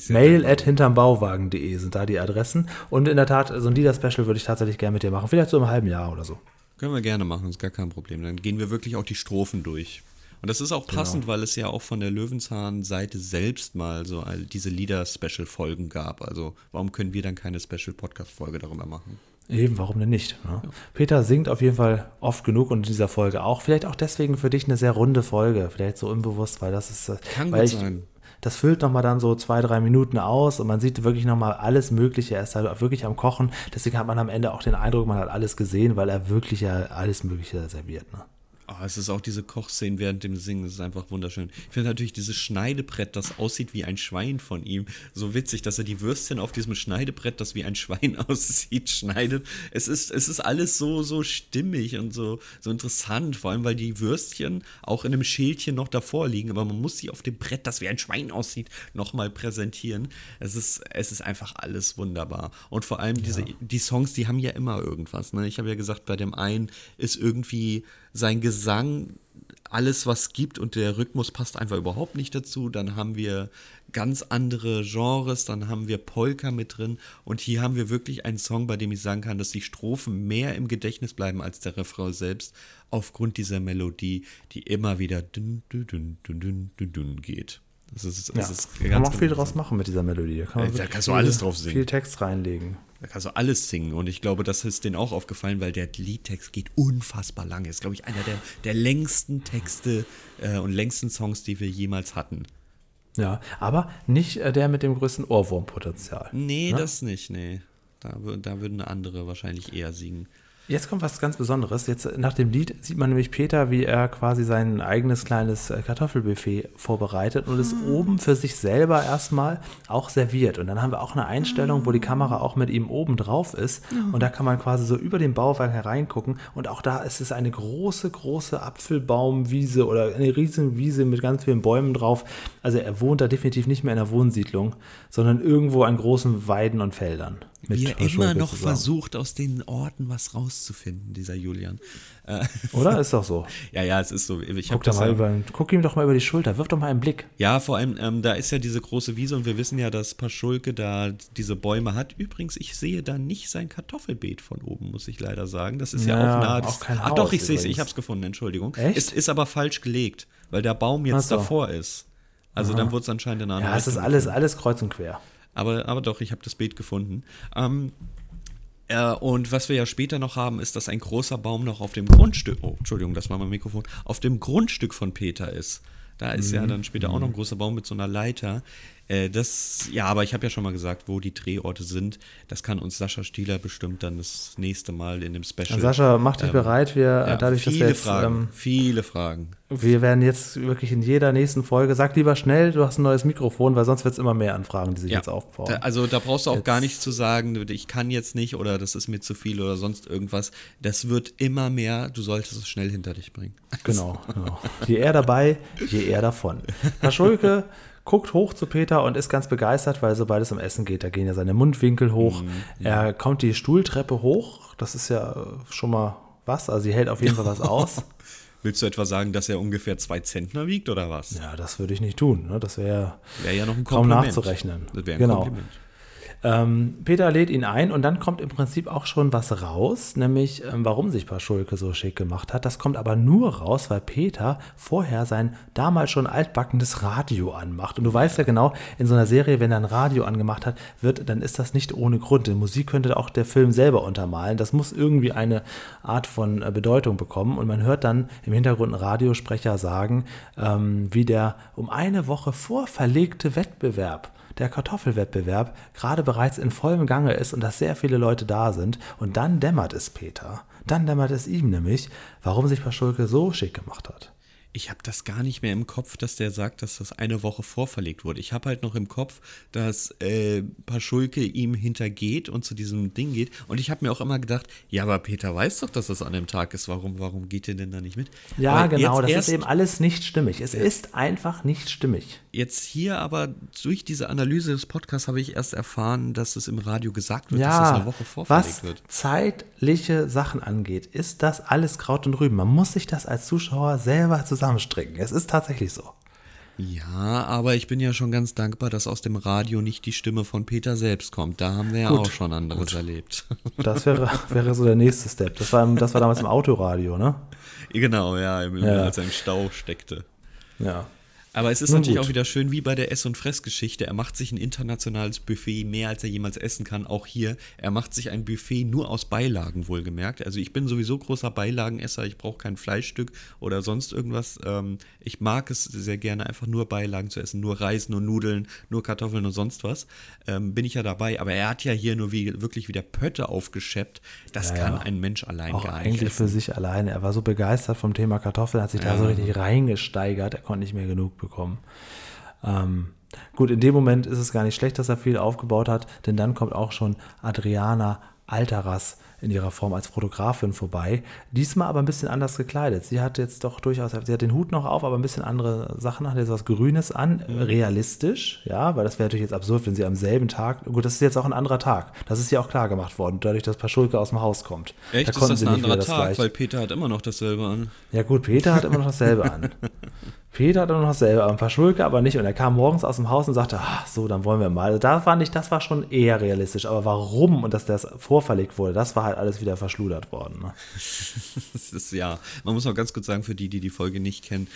mail@hintermbauwagen.de sind da die Adressen. Und in der Tat, so ein Lieder-Special würde ich tatsächlich gerne mit dir machen. Vielleicht so im halben Jahr oder so. Können wir gerne machen, ist gar kein Problem. Dann gehen wir wirklich auch die Strophen durch. Und das ist auch passend, genau, weil es ja auch von der Löwenzahn-Seite selbst mal so diese Lieder-Special-Folgen gab. Also warum können wir dann keine Special-Podcast-Folge darüber machen? Eben, warum denn nicht? Ne? Ja. Peter singt auf jeden Fall oft genug und in dieser Folge auch. Vielleicht auch deswegen für dich eine sehr runde Folge, vielleicht so unbewusst, weil das ist... Kann gut sein. Das füllt nochmal dann so 2-3 Minuten aus und man sieht wirklich nochmal alles Mögliche. Er ist halt wirklich am Kochen, deswegen hat man am Ende auch den Eindruck, man hat alles gesehen, weil er wirklich ja alles Mögliche serviert, ne? Oh, es ist auch diese Kochszenen während dem Singen, das ist einfach wunderschön. Ich finde natürlich dieses Schneidebrett, das aussieht wie ein Schwein von ihm, so witzig, dass er die Würstchen auf diesem Schneidebrett, das wie ein Schwein aussieht, schneidet. Es ist alles so stimmig und so interessant, vor allem, weil die Würstchen auch in einem Schälchen noch davor liegen, aber man muss sie auf dem Brett, das wie ein Schwein aussieht, nochmal präsentieren. Es ist einfach alles wunderbar. Und vor allem die Songs, die haben ja immer irgendwas, ne? Ich habe ja gesagt, bei dem einen ist irgendwie sein Gesang, alles was gibt und der Rhythmus passt einfach überhaupt nicht dazu. Dann haben wir ganz andere Genres, dann haben wir Polka mit drin und hier haben wir wirklich einen Song, bei dem ich sagen kann, dass die Strophen mehr im Gedächtnis bleiben als der Refrain selbst, aufgrund dieser Melodie, die immer wieder dünn, dünn, dünn, dünn, dünn, dünn geht. Das ist ganz, kann man auch viel draus machen mit dieser Melodie. Da kannst du alles drauf singen. Viel Text reinlegen. Da kannst du alles singen und ich glaube, das ist denen auch aufgefallen, weil der Liedtext geht unfassbar lang. Ist, glaube ich, einer der längsten Texte und längsten Songs, die wir jemals hatten. Ja, aber nicht der mit dem größten Ohrwurmpotenzial. Nee, ne? Das nicht, nee. Da würden andere wahrscheinlich eher singen. Jetzt kommt was ganz Besonderes. Jetzt nach dem Lied sieht man nämlich Peter, wie er quasi sein eigenes kleines Kartoffelbuffet vorbereitet und es oben für sich selber erstmal auch serviert. Und dann haben wir auch eine Einstellung, wo die Kamera auch mit ihm oben drauf ist. Und da kann man quasi so über den Bauwagen hereingucken. Und auch da ist es eine große, große Apfelbaumwiese oder eine riesen Wiese mit ganz vielen Bäumen drauf. Also er wohnt da definitiv nicht mehr in einer Wohnsiedlung, sondern irgendwo an großen Weiden und Feldern. Wie er immer noch versucht, aus den Orten was rauszufinden, dieser Julian. Oder? Ist doch so. Ja, es ist so. Guck ihm doch mal über die Schulter, wirf doch mal einen Blick. Ja, vor allem, da ist ja diese große Wiese und wir wissen ja, dass Paschulke da diese Bäume hat. Übrigens, ich sehe da nicht sein Kartoffelbeet von oben, muss ich leider sagen. Das ist ja auch nahe. Auch kein Haus, doch, ich sehe es, ich habe es gefunden, Entschuldigung. Echt? Ist aber falsch gelegt, weil der Baum jetzt davor ist. Also dann wurde es anscheinend in einer anderen Richtung. Ja, es ist alles kreuz und quer. Aber doch, ich habe das Beet gefunden. Und was wir ja später noch haben, ist, dass ein großer Baum noch auf dem Grundstück, das war mein Mikrofon, auf dem Grundstück von Peter ist. Da ist ja dann später auch noch ein großer Baum mit so einer Leiter. Aber ich habe ja schon mal gesagt, wo die Drehorte sind. Das kann uns Sascha Stieler bestimmt dann das nächste Mal in dem Special. Sascha, mach dich bereit. Viele Fragen. Wir werden jetzt wirklich in jeder nächsten Folge, sag lieber schnell, du hast ein neues Mikrofon, weil sonst wird es immer mehr Anfragen, die sich jetzt aufbauen. Also da brauchst du auch gar nichts zu sagen, ich kann jetzt nicht oder das ist mir zu viel oder sonst irgendwas. Das wird immer mehr, du solltest es schnell hinter dich bringen. Genau. Je eher dabei, je eher davon. Herr Schulke guckt hoch zu Peter und ist ganz begeistert, weil sobald es um Essen geht, da gehen ja seine Mundwinkel hoch. Er kommt die Stuhltreppe hoch, das ist ja schon mal was, also sie hält auf jeden Fall was aus. Willst du etwa sagen, dass er ungefähr 2 Zentner wiegt oder was? Ja, das würde ich nicht tun. Ne? Das wäre ja noch ein kaum nachzurechnen. Das wäre ein Kompliment. Peter lädt ihn ein und dann kommt im Prinzip auch schon was raus, nämlich warum sich Paschulke so schick gemacht hat. Das kommt aber nur raus, weil Peter vorher sein damals schon altbackenes Radio anmacht. Und du weißt ja genau, in so einer Serie, wenn er ein Radio angemacht hat, dann ist das nicht ohne Grund. Denn Musik könnte auch der Film selber untermalen. Das muss irgendwie eine Art von Bedeutung bekommen. Und man hört dann im Hintergrund einen Radiosprecher sagen, wie der um eine Woche vorverlegte Wettbewerb, der Kartoffelwettbewerb, gerade bereits in vollem Gange ist und dass sehr viele Leute da sind. Und dann dämmert es Peter. Dann dämmert es ihm nämlich, warum sich Paschulke so schick gemacht hat. Ich habe das gar nicht mehr im Kopf, dass der sagt, dass das eine Woche vorverlegt wurde. Ich habe halt noch im Kopf, dass Paschulke ihm hintergeht und zu diesem Ding geht. Und ich habe mir auch immer gedacht, ja, aber Peter weiß doch, dass das an dem Tag ist. Warum geht er denn da nicht mit? Ja, aber genau, das ist eben alles nicht stimmig. Es ist einfach nicht stimmig. Jetzt hier aber durch diese Analyse des Podcasts habe ich erst erfahren, dass es im Radio gesagt wird, dass das eine Woche vorverlegt wird. Was zeitliche Sachen angeht, ist das alles Kraut und Rüben. Man muss sich das als Zuschauer selber zusammenstricken. Es ist tatsächlich so. Ja, aber ich bin ja schon ganz dankbar, dass aus dem Radio nicht die Stimme von Peter selbst kommt. Da haben wir ja auch schon anderes erlebt. Das wäre so der nächste Step. Das war damals im Autoradio, ne? Genau, ja, als er im Stau steckte. Ja. Aber es ist natürlich auch wieder schön, wie bei der Ess- und Fressgeschichte. Er macht sich ein internationales Buffet, mehr als er jemals essen kann, auch hier. Er macht sich ein Buffet nur aus Beilagen, wohlgemerkt. Also ich bin sowieso großer Beilagenesser, ich brauche kein Fleischstück oder sonst irgendwas. Ich mag es sehr gerne, einfach nur Beilagen zu essen, nur Reis, nur Nudeln, nur Kartoffeln und sonst was. Bin ich ja dabei, aber er hat ja hier nur wirklich wieder Pötte aufgeschäppt. Das kann ein Mensch allein auch gar nicht eigentlich essen. Für sich alleine. Er war so begeistert vom Thema Kartoffeln, hat sich da so richtig reingesteigert, er konnte nicht mehr genug bekommen. Gut, in dem Moment ist es gar nicht schlecht, dass er viel aufgebaut hat, denn dann kommt auch schon Adriana Altaras in ihrer Form als Fotografin vorbei. Diesmal aber ein bisschen anders gekleidet. Sie hat jetzt doch durchaus, sie hat den Hut noch auf, aber ein bisschen andere Sachen, hat jetzt was Grünes an, realistisch, ja, weil das wäre natürlich jetzt absurd, wenn sie am selben Tag, gut, das ist jetzt auch ein anderer Tag, das ist ja auch klar gemacht worden, dadurch, dass Paschulke aus dem Haus kommt. Echt, da ist das ein anderer Tag, weil Peter hat immer noch dasselbe an. Ja gut, Peter hat immer noch dasselbe an. Peter hat dann noch selber ein paar Schulke, aber nicht. Und er kam morgens aus dem Haus und sagte, ach so, dann wollen wir mal. Also da fand ich, das war schon eher realistisch. Aber warum und dass das vorverlegt wurde, das war halt alles wieder verschludert worden. Ne? Das ist, ja, man muss auch ganz kurz sagen, für die die Folge nicht kennen,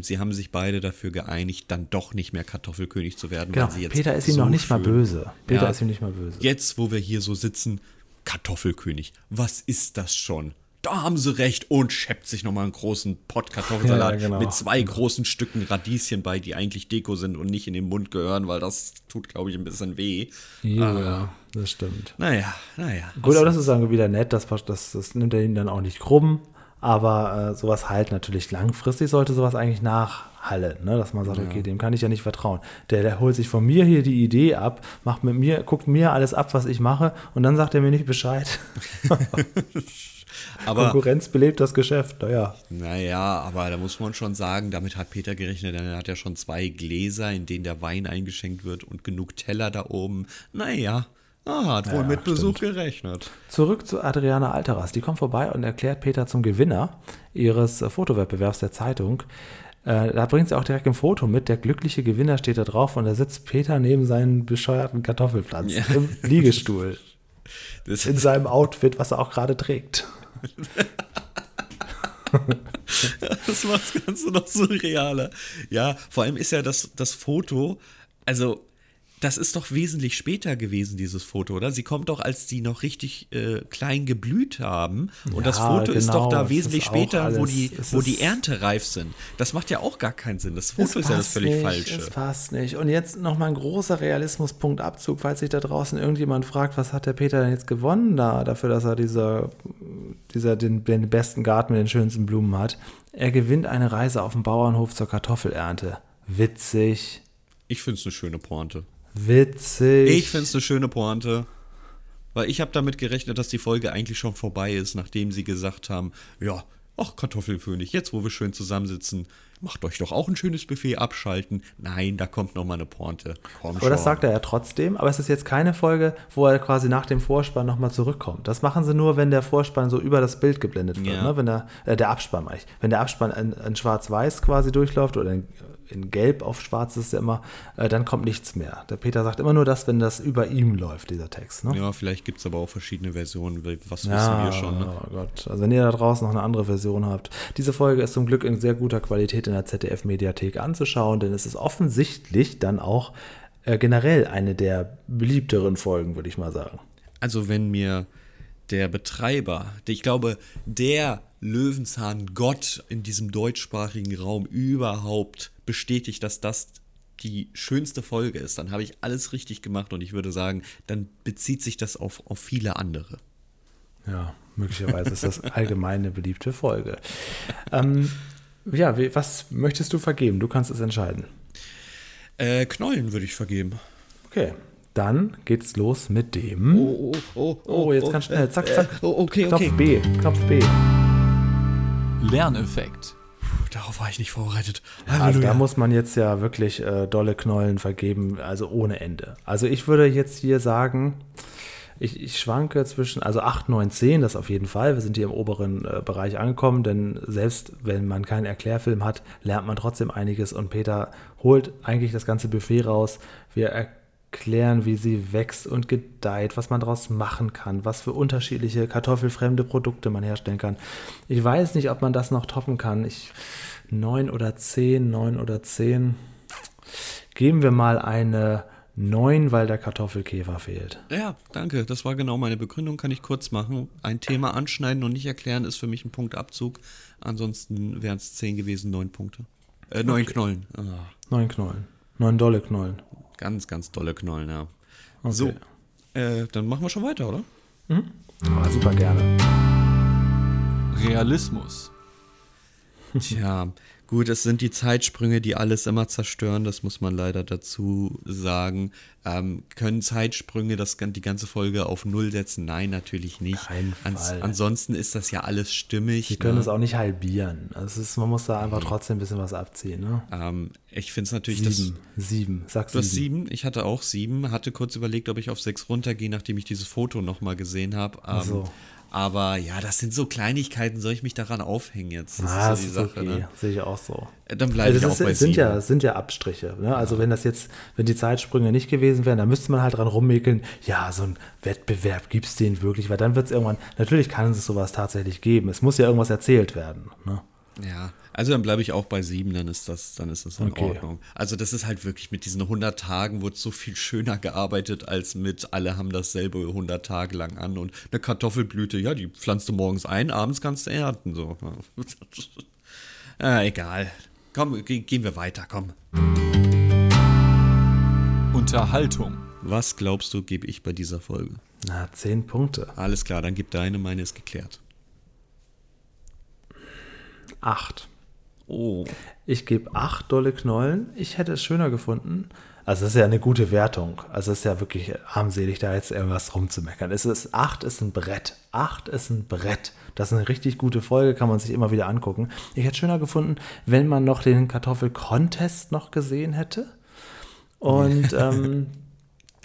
sie haben sich beide dafür geeinigt, dann doch nicht mehr Kartoffelkönig zu werden. Genau, weil sie jetzt Peter ist so ihm noch nicht schön. Mal böse. Peter ist ihm nicht mal böse. Jetzt, wo wir hier so sitzen, Kartoffelkönig, was ist das schon? Da haben sie recht und schäppt sich nochmal einen großen Pott Kartoffelsalat mit 2 großen Stücken Radieschen bei, die eigentlich Deko sind und nicht in den Mund gehören, weil das tut, glaube ich, ein bisschen weh. Ja, das stimmt. Naja. Gut, aber das ist dann wieder nett, das nimmt er ihm dann auch nicht krumm, aber sowas halt natürlich langfristig sollte sowas eigentlich nachhallen, ne? Dass man sagt, okay, dem kann ich ja nicht vertrauen. Der holt sich von mir hier die Idee ab, macht mit mir, guckt mir alles ab, was ich mache und dann sagt er mir nicht Bescheid. Aber, Konkurrenz belebt das Geschäft, Naja, aber da muss man schon sagen, damit hat Peter gerechnet, denn er hat ja schon 2 Gläser, in denen der Wein eingeschenkt wird und genug Teller da oben. Hat wohl mit Besuch gerechnet. Zurück zu Adriana Altaras, die kommt vorbei und erklärt Peter zum Gewinner ihres Fotowettbewerbs der Zeitung. Da bringt sie auch direkt ein Foto mit, der glückliche Gewinner steht da drauf und da sitzt Peter neben seinen bescheuerten Kartoffelplatz im Liegestuhl. In seinem Outfit, was er auch gerade trägt. Das macht das Ganze noch surrealer. Ja, vor allem ist ja das Foto, also das ist doch wesentlich später gewesen, dieses Foto, oder? Sie kommt doch, als die noch richtig klein geblüht haben. Und das Foto ist doch da wesentlich später, alles, wo die Ernte reif sind. Das macht ja auch gar keinen Sinn. Das Foto ist ja das völlig Falsche. Das passt nicht. Und jetzt nochmal ein großer Realismuspunkt Abzug, falls sich da draußen irgendjemand fragt, was hat der Peter denn jetzt gewonnen dafür, dass er den besten Garten mit den schönsten Blumen hat. Er gewinnt eine Reise auf dem Bauernhof zur Kartoffelernte. Witzig. Ich finde es eine schöne Pointe. Witzig. Ich finde es eine schöne Pointe, weil ich habe damit gerechnet, dass die Folge eigentlich schon vorbei ist, nachdem sie gesagt haben, ja, ach Kartoffelkönig, jetzt wo wir schön zusammensitzen, macht euch doch auch ein schönes Buffet abschalten. Nein, da kommt nochmal eine Pointe. Komm, aber das sagt er ja trotzdem, aber es ist jetzt keine Folge, wo er quasi nach dem Vorspann nochmal zurückkommt. Das machen sie nur, wenn der Vorspann so über das Bild geblendet wird, ne? Wenn der Abspann meine ich. Wenn der Abspann in schwarz-weiß quasi durchläuft oder in gelb auf schwarz ist es ja immer, dann kommt nichts mehr. Der Peter sagt immer nur das, wenn das über ihm läuft, dieser Text. Ne? Ja, vielleicht gibt es aber auch verschiedene Versionen, was wissen wir schon. Ne? Oh Gott, also wenn ihr da draußen noch eine andere Version habt. Diese Folge ist zum Glück in sehr guter Qualität in der ZDF-Mediathek anzuschauen, denn es ist offensichtlich dann auch generell eine der beliebteren Folgen, würde ich mal sagen. Also wenn mir der Betreiber, ich glaube, der Löwenzahn-Gott in diesem deutschsprachigen Raum überhaupt bestätigt, dass das die schönste Folge ist, dann habe ich alles richtig gemacht und ich würde sagen, dann bezieht sich das auf viele andere. Ja, möglicherweise ist das allgemein eine beliebte Folge. Was möchtest du vergeben? Du kannst es entscheiden. Knollen würde ich vergeben. Okay, dann geht's los mit dem... jetzt ganz schnell, zack, zack. Okay. Knopf B. Lerneffekt. Darauf war ich nicht vorbereitet. Halleluja. Also da muss man jetzt ja wirklich dolle Knollen vergeben, also ohne Ende. Also ich würde jetzt hier sagen, ich schwanke zwischen, also 8, 9, 10, das auf jeden Fall. Wir sind hier im oberen Bereich angekommen, denn selbst wenn man keinen Erklärfilm hat, lernt man trotzdem einiges und Peter holt eigentlich das ganze Buffet raus. Wir erklären, wie sie wächst und gedeiht, was man daraus machen kann, was für unterschiedliche kartoffelfremde Produkte man herstellen kann. Ich weiß nicht, ob man das noch toppen kann. 9 oder 10. Geben wir mal eine 9, weil der Kartoffelkäfer fehlt. Ja, danke. Das war genau meine Begründung, kann ich kurz machen. Ein Thema anschneiden und nicht erklären ist für mich ein Punktabzug. Ansonsten wären es 10 gewesen, 9 Punkte. 9 okay. Knollen. Ah. 9 Knollen. 9 dolle Knollen. Ganz, ganz dolle Knollen, ja. Okay. So, dann machen wir schon weiter, oder? Mhm. Oh, super gerne. Realismus. Tja, gut, es sind die Zeitsprünge, die alles immer zerstören, das muss man leider dazu sagen. Können Zeitsprünge die ganze Folge auf Null setzen? Nein, natürlich nicht. Ansonsten ist das ja alles stimmig. Sie können es auch nicht halbieren. Also man muss da einfach trotzdem ein bisschen was abziehen. Ne? Ich finde es natürlich... 7, sagst du. Du hast 7, ich hatte auch 7, hatte kurz überlegt, ob ich auf 6 runtergehe, nachdem ich dieses Foto nochmal gesehen habe. So. Aber ja, das sind so Kleinigkeiten, soll ich mich daran aufhängen jetzt? Das ist so die Sache. Okay. Ne? Sehe ich auch so. Dann bleibe ich auch bei 7. Sind ja Abstriche. Ne? Also wenn die Zeitsprünge nicht gewesen wären, dann müsste man halt dran rummäkeln, ja, so ein Wettbewerb gibt es den wirklich, weil dann wird es irgendwann, natürlich kann es sowas tatsächlich geben. Es muss ja irgendwas erzählt werden. Ne? Ja, also dann bleibe ich auch bei 7, dann ist das in Ordnung. Also das ist halt wirklich mit diesen 100 Tagen wurde so viel schöner gearbeitet als mit alle haben dasselbe 100 Tage lang an und eine Kartoffelblüte, ja, die pflanzt du morgens ein, abends kannst du ernten, so. Egal. Komm, gehen wir weiter, komm. Unterhaltung. Was glaubst du, gebe ich bei dieser Folge? 10 Punkte. Alles klar, dann gib deine, meine ist geklärt. 8. Oh. Ich gebe 8 dolle Knollen. Ich hätte es schöner gefunden. Also das ist ja eine gute Wertung. Also es ist ja wirklich armselig, da jetzt irgendwas rumzumeckern. 8 ist ein Brett. 8 ist ein Brett. Das ist eine richtig gute Folge, kann man sich immer wieder angucken. Ich hätte es schöner gefunden, wenn man noch den Kartoffel-Contest noch gesehen hätte. Und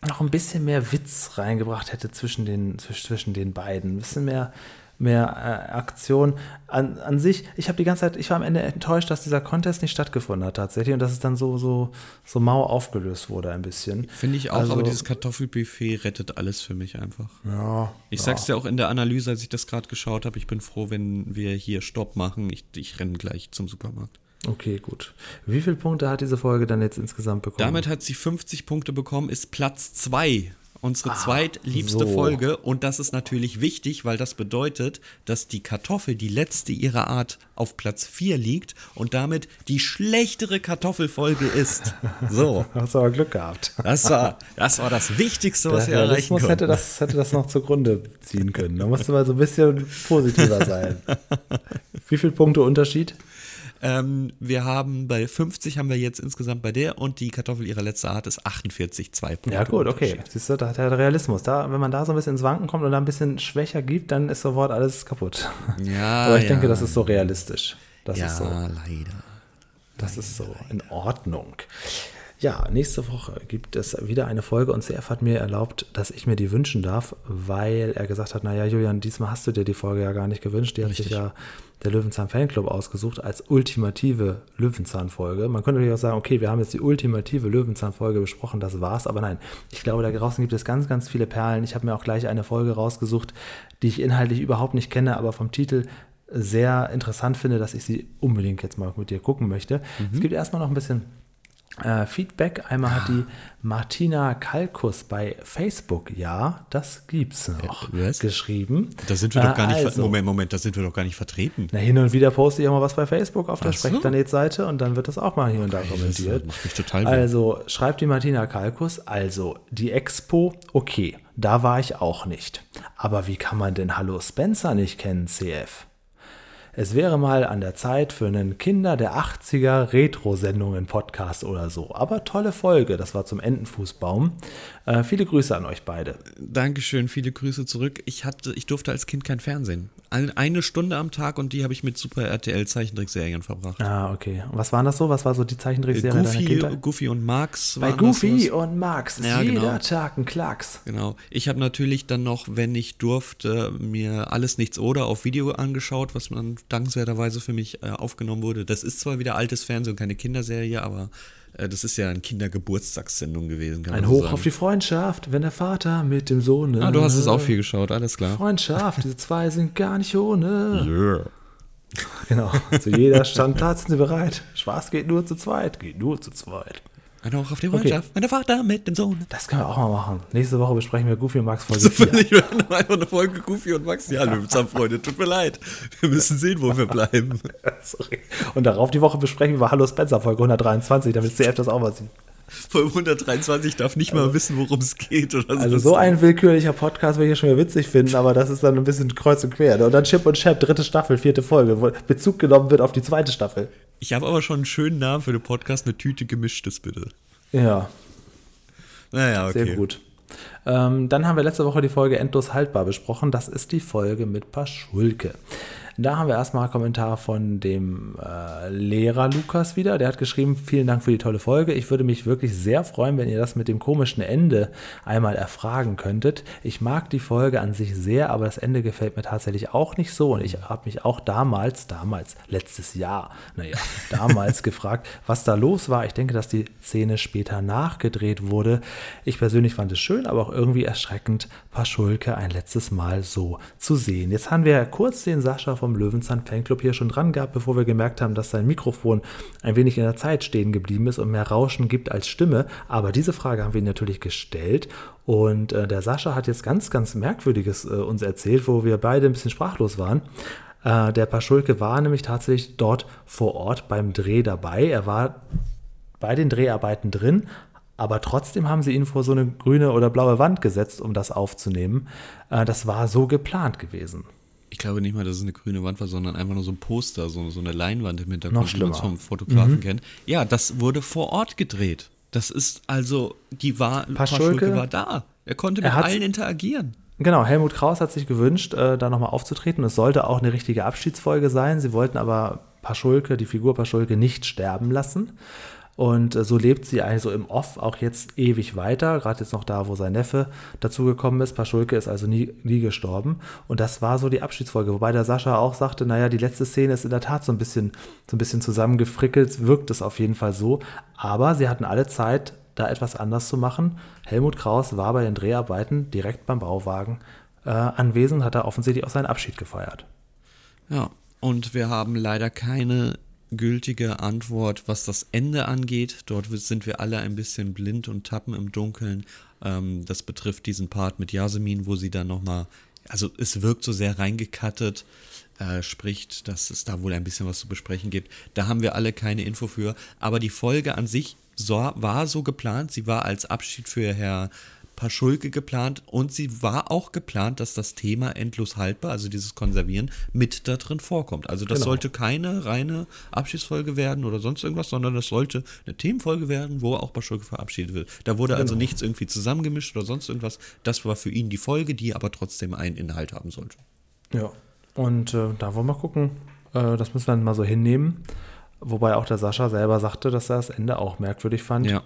noch ein bisschen mehr Witz reingebracht hätte zwischen den beiden. Ein bisschen mehr Aktion an sich. Ich habe die ganze Zeit, ich war am Ende enttäuscht, dass dieser Contest nicht stattgefunden hat tatsächlich und dass es dann so mau aufgelöst wurde ein bisschen. Finde ich auch, also, aber dieses Kartoffelbuffet rettet alles für mich einfach. Ja. Ich sag's dir auch in der Analyse, als ich das gerade geschaut habe, ich bin froh, wenn wir hier Stopp machen. Ich renne gleich zum Supermarkt. Okay, gut. Wie viele Punkte hat diese Folge dann jetzt insgesamt bekommen? Damit hat sie 50 Punkte bekommen, ist Platz 2. Unsere zweitliebste Folge und das ist natürlich wichtig, weil das bedeutet, dass die Kartoffel, die letzte ihrer Art, auf Platz 4 liegt und damit die schlechtere Kartoffelfolge ist. So. Hast du aber Glück gehabt. Das war das Wichtigste, was wir erreichen konnten. Hätte das noch zugrunde ziehen können. Da musste man so ein bisschen positiver sein. Wie viele Punkte Unterschied? Wir haben bei 50 haben wir jetzt insgesamt bei der, und die Kartoffel ihrer letzte Art ist 48, 2 Punkte. Ja gut, okay. Siehst du, da hat der Realismus. Da, wenn man da so ein bisschen ins Wanken kommt und da ein bisschen schwächer gibt, dann ist sofort alles kaputt. Ja, aber ich denke, das ist so realistisch. Das ist so. Leider. Das ist so in Ordnung. Ja, nächste Woche gibt es wieder eine Folge, und CF hat mir erlaubt, dass ich mir die wünschen darf, weil er gesagt hat, naja Julian, diesmal hast du dir die Folge ja gar nicht gewünscht, die hat sich ja der Löwenzahn-Fanclub ausgesucht als ultimative Löwenzahn-Folge. Man könnte natürlich auch sagen, okay, wir haben jetzt die ultimative Löwenzahn-Folge besprochen, das war's, aber nein, ich glaube, da draußen gibt es ganz, ganz viele Perlen. Ich habe mir auch gleich eine Folge rausgesucht, die ich inhaltlich überhaupt nicht kenne, aber vom Titel sehr interessant finde, dass ich sie unbedingt jetzt mal mit dir gucken möchte. Mhm. Es gibt erstmal noch ein bisschen Feedback. Einmal hat die Martina Kalkus bei Facebook, ja, das gibt's noch, geschrieben. Da sind wir doch gar nicht, also, Moment, da sind wir doch gar nicht vertreten. Na, hin und wieder poste ich auch mal was bei Facebook auf der Sprechplanet-Seite, und dann wird das auch mal hier und da kommentiert. Also, schreibt die Martina Kalkus, also, die Expo, okay, da war ich auch nicht. Aber wie kann man denn Hallo Spencer nicht kennen, CF? Es wäre mal an der Zeit für einen Kinder der 80er Retro-Sendungen-Podcast oder so. Aber tolle Folge, das war zum Entenfußbaum. Viele Grüße an euch beide. Dankeschön, viele Grüße zurück. Ich durfte als Kind kein Fernsehen. Eine Stunde am Tag, und die habe ich mit Super RTL Zeichentrickserien verbracht. Ah, okay. Und was waren das so? Was war so die Zeichentrickserien deiner Kindheit? Goofy und Max. Bei Goofy und Max ist jeder Tag ein Klacks. Genau. Ich habe natürlich dann noch, wenn ich durfte, mir Alles Nichts Oder auf Video angeschaut, was man dankenswerterweise für mich aufgenommen wurde. Das ist zwar wieder altes Fernsehen und keine Kinderserie, aber das ist ja eine Kindergeburtstagssendung gewesen. Ein Hoch auf die Freundschaft, wenn der Vater mit dem Sohn... Ah, du hast es auch viel geschaut, alles klar. Freundschaft, diese zwei sind gar nicht ohne. Yeah. Genau, zu jeder Standart sind sie bereit. Spaß geht nur zu zweit, geht nur zu zweit. Ein Hoch auf die Freundschaft, wenn der Vater mit dem Sohn... Das können wir auch mal machen. Nächste Woche besprechen wir Goofy und Max Folge 4. Wir haben einfach eine Folge Goofy und Max. Ja, Löwenzahn, Freunde, tut mir leid. Wir müssen sehen, wo wir bleiben. Sorry. Und darauf die Woche besprechen wir Hallo Spencer Folge 123, damit CF das auch mal sieht. Folge 123 darf nicht mal wissen, worum es geht. Oder so. Also so ein willkürlicher Podcast würde ich ja schon wieder witzig finden, aber das ist dann ein bisschen kreuz und quer. Und dann Chip und Chap, 3. Staffel, 4. Folge, wo Bezug genommen wird auf die 2. Staffel. Ich habe aber schon einen schönen Namen für den Podcast, eine Tüte Gemischtes, bitte. Ja. Naja, okay. Sehr gut. Dann haben wir letzte Woche die Folge Endlos Haltbar besprochen. Das ist die Folge mit Paschulke. Da haben wir erstmal einen Kommentar von dem Lehrer Lukas wieder. Der hat geschrieben, vielen Dank für die tolle Folge. Ich würde mich wirklich sehr freuen, wenn ihr das mit dem komischen Ende einmal erfragen könntet. Ich mag die Folge an sich sehr, aber das Ende gefällt mir tatsächlich auch nicht so. Und ich habe mich auch damals, letztes Jahr, gefragt, was da los war. Ich denke, dass die Szene später nachgedreht wurde. Ich persönlich fand es schön, aber auch irgendwie erschreckend, Paschulke ein letztes Mal so zu sehen. Jetzt haben wir kurz den Sascha vom Löwenzahn-Fanclub hier schon dran gehabt, bevor wir gemerkt haben, dass sein Mikrofon ein wenig in der Zeit stehen geblieben ist und mehr Rauschen gibt als Stimme. Aber diese Frage haben wir natürlich gestellt, und der Sascha hat jetzt ganz, ganz Merkwürdiges uns erzählt, wo wir beide ein bisschen sprachlos waren. Der Paschulke war nämlich tatsächlich dort vor Ort beim Dreh dabei. Er war bei den Dreharbeiten drin, aber trotzdem haben sie ihn vor so eine grüne oder blaue Wand gesetzt, um das aufzunehmen. Das war so geplant gewesen. Ich glaube nicht mal, dass es eine grüne Wand war, sondern einfach nur so ein Poster, so eine Leinwand im Hintergrund, die man vom Fotografen kennt. Ja, das wurde vor Ort gedreht. Das ist also, Paschulke war da. Er konnte mit allen interagieren. Genau, Helmut Kraus hat sich gewünscht, da nochmal aufzutreten. Es sollte auch eine richtige Abschiedsfolge sein. Sie wollten aber die Figur Paschulke, nicht sterben lassen. Und so lebt sie also im Off auch jetzt ewig weiter, gerade jetzt noch da, wo sein Neffe dazugekommen ist. Paschulke ist also nie gestorben. Und das war so die Abschiedsfolge, wobei der Sascha auch sagte, naja, die letzte Szene ist in der Tat so ein bisschen zusammengefrickelt, wirkt es auf jeden Fall so. Aber sie hatten alle Zeit, da etwas anders zu machen. Helmut Kraus war bei den Dreharbeiten direkt beim Bauwagen anwesend, hat er offensichtlich auch seinen Abschied gefeiert. Ja, und wir haben leider keine gültige Antwort, was das Ende angeht. Dort sind wir alle ein bisschen blind und tappen im Dunkeln. Das betrifft diesen Part mit Yasemin, wo sie dann nochmal, also es wirkt so sehr reingekattet, spricht, dass es da wohl ein bisschen was zu besprechen gibt. Da haben wir alle keine Info für. Aber die Folge an sich war so geplant. Sie war als Abschied für Herr Paschulke geplant und sie war auch geplant, dass das Thema endlos haltbar, also dieses Konservieren, mit da drin vorkommt. Also das sollte keine reine Abschiedsfolge werden oder sonst irgendwas, sondern das sollte eine Themenfolge werden, wo auch Paschulke verabschiedet wird. Da wurde also nichts irgendwie zusammengemischt oder sonst irgendwas. Das war für ihn die Folge, die aber trotzdem einen Inhalt haben sollte. Ja, und da wollen wir gucken. Das müssen wir dann mal so hinnehmen. Wobei auch der Sascha selber sagte, dass er das Ende auch merkwürdig fand. Ja.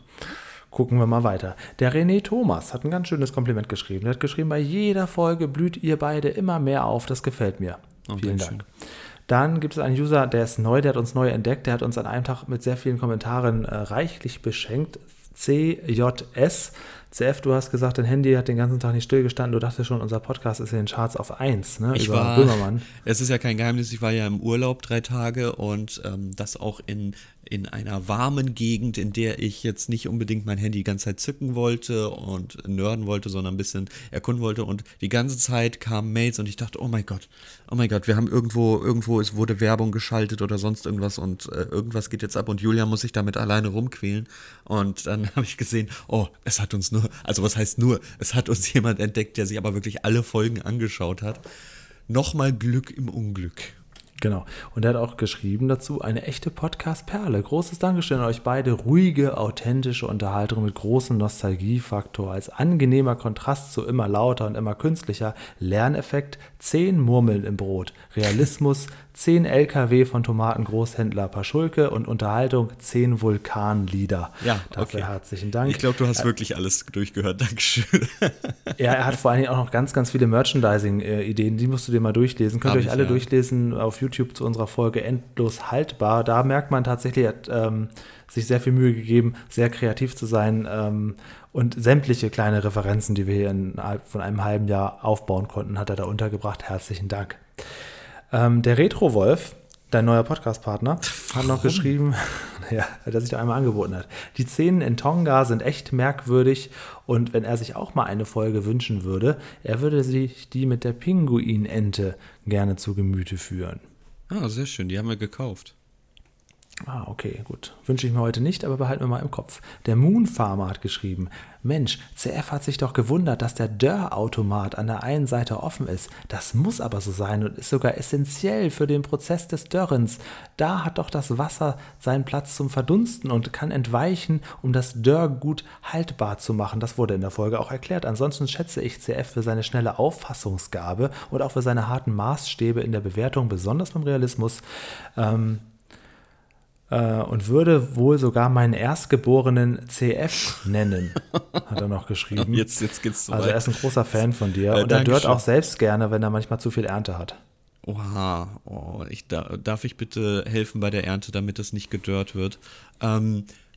Gucken wir mal weiter. Der René Thomas hat ein ganz schönes Kompliment geschrieben. Er hat geschrieben, bei jeder Folge blüht ihr beide immer mehr auf. Das gefällt mir. Oh, vielen Dank. Schön. Dann gibt es einen User, der ist neu, der hat uns neu entdeckt. Der hat uns an einem Tag mit sehr vielen Kommentaren reichlich beschenkt. CJS. CF, du hast gesagt, dein Handy hat den ganzen Tag nicht stillgestanden. Du dachtest schon, unser Podcast ist in den Charts auf 1, ne? Ich war, Böhmermann. Es ist ja kein Geheimnis, ich war ja im Urlaub 3 Tage und das auch in einer warmen Gegend, in der ich jetzt nicht unbedingt mein Handy die ganze Zeit zücken wollte und nerden wollte, sondern ein bisschen erkunden wollte. Und die ganze Zeit kamen Mails und ich dachte, oh mein Gott, wir haben irgendwo, es wurde Werbung geschaltet oder sonst irgendwas und irgendwas geht jetzt ab und Julian muss sich damit alleine rumquälen. Und dann habe ich gesehen, es hat uns es hat uns jemand entdeckt, der sich aber wirklich alle Folgen angeschaut hat. Nochmal Glück im Unglück. Genau. Und er hat auch geschrieben dazu, eine echte Podcast-Perle. Großes Dankeschön an euch beide. Ruhige, authentische Unterhaltung mit großem Nostalgiefaktor. Als angenehmer Kontrast zu immer lauter und immer künstlicher. Lerneffekt, 10 Murmeln im Brot. Realismus, 10 LKW von Tomatengroßhändler Paschulke und Unterhaltung, 10 Vulkanlieder. Ja, dafür herzlichen Dank. Ich glaube, du hast wirklich alles durchgehört. Dankeschön. Ja, er hat vor allen Dingen auch noch ganz, ganz viele Merchandising-Ideen. Die musst du dir mal durchlesen. Könnt ihr euch alle durchlesen auf YouTube zu unserer Folge Endlos Haltbar. Da merkt man tatsächlich, er hat sich sehr viel Mühe gegeben, sehr kreativ zu sein und sämtliche kleine Referenzen, die wir hier innerhalb von einem halben Jahr aufbauen konnten, hat er da untergebracht. Herzlichen Dank. Der Retro-Wolf, dein neuer Podcast-Partner, hat noch geschrieben, dass sich da einmal angeboten hat. Die Szenen in Tonga sind echt merkwürdig und wenn er sich auch mal eine Folge wünschen würde, er würde sich die mit der Pinguinente gerne zu Gemüte führen. Ah, sehr schön, die haben wir gekauft. Ah, okay, gut. Wünsche ich mir heute nicht, aber behalten wir mal im Kopf. Der Moonfarmer hat geschrieben, Mensch, CF hat sich doch gewundert, dass der Dörrautomat an der einen Seite offen ist. Das muss aber so sein und ist sogar essentiell für den Prozess des Dörrens. Da hat doch das Wasser seinen Platz zum Verdunsten und kann entweichen, um das Dörrgut haltbar zu machen. Das wurde in der Folge auch erklärt. Ansonsten schätze ich CF für seine schnelle Auffassungsgabe und auch für seine harten Maßstäbe in der Bewertung, besonders beim Realismus. Und würde wohl sogar meinen erstgeborenen CF nennen, hat er noch geschrieben. Jetzt geht's so weit. Also er ist ein großer Fan von dir. Und er dört auch selbst gerne, wenn er manchmal zu viel Ernte hat. Oha, darf ich bitte helfen bei der Ernte, damit es nicht gedört wird?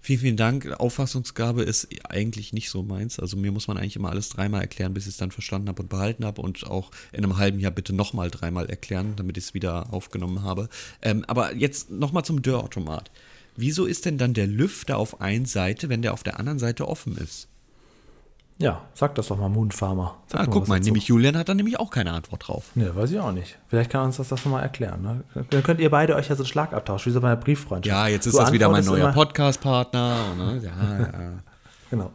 Vielen, vielen Dank. Auffassungsgabe ist eigentlich nicht so meins. Also mir muss man eigentlich immer alles 3-mal erklären, bis ich es dann verstanden habe und behalten habe und auch in einem halben Jahr bitte nochmal 3-mal erklären, damit ich es wieder aufgenommen habe. Aber jetzt nochmal zum Dörrautomat. Wieso ist denn dann der Lüfter auf einer Seite, wenn der auf der anderen Seite offen ist? Ja, sag das doch mal, Moonfarmer. Guck mal, nämlich Julian hat da nämlich auch keine Antwort drauf. Ne, weiß ich auch nicht. Vielleicht kann uns das nochmal erklären. Ne? Dann könnt ihr beide euch ja so einen Schlagabtausch, wie so bei einer Brieffreundschaft. Ja, jetzt ist das wieder mein neuer Podcast-Partner. Ne? Ja. Genau.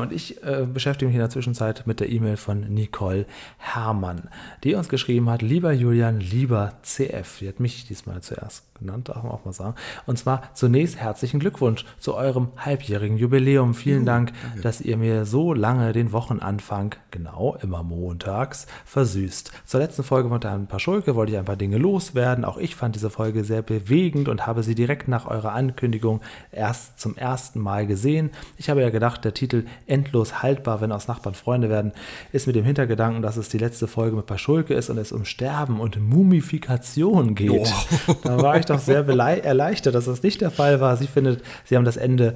Und ich beschäftige mich in der Zwischenzeit mit der E-Mail von Nicole Herrmann, die uns geschrieben hat, lieber Julian, lieber CF. Die hat mich diesmal zuerst genannt, darf man auch mal sagen. Und zwar zunächst herzlichen Glückwunsch zu eurem halbjährigen Jubiläum. Vielen Dank, dass ihr mir so lange den Wochenanfang, immer montags, versüßt. Zur letzten Folge von Herrn Paschulke wollte ich ein paar Dinge loswerden. Auch ich fand diese Folge sehr bewegend und habe sie direkt nach eurer Ankündigung erst zum ersten Mal gesehen. Ich habe ja gedacht, der Titel Endlos haltbar, wenn aus Nachbarn Freunde werden, ist mit dem Hintergedanken, dass es die letzte Folge mit Paschulke ist und es um Sterben und Mumifikation geht. Oh. Da war ich doch sehr erleichtert, dass das nicht der Fall war. Sie findet, sie haben das Ende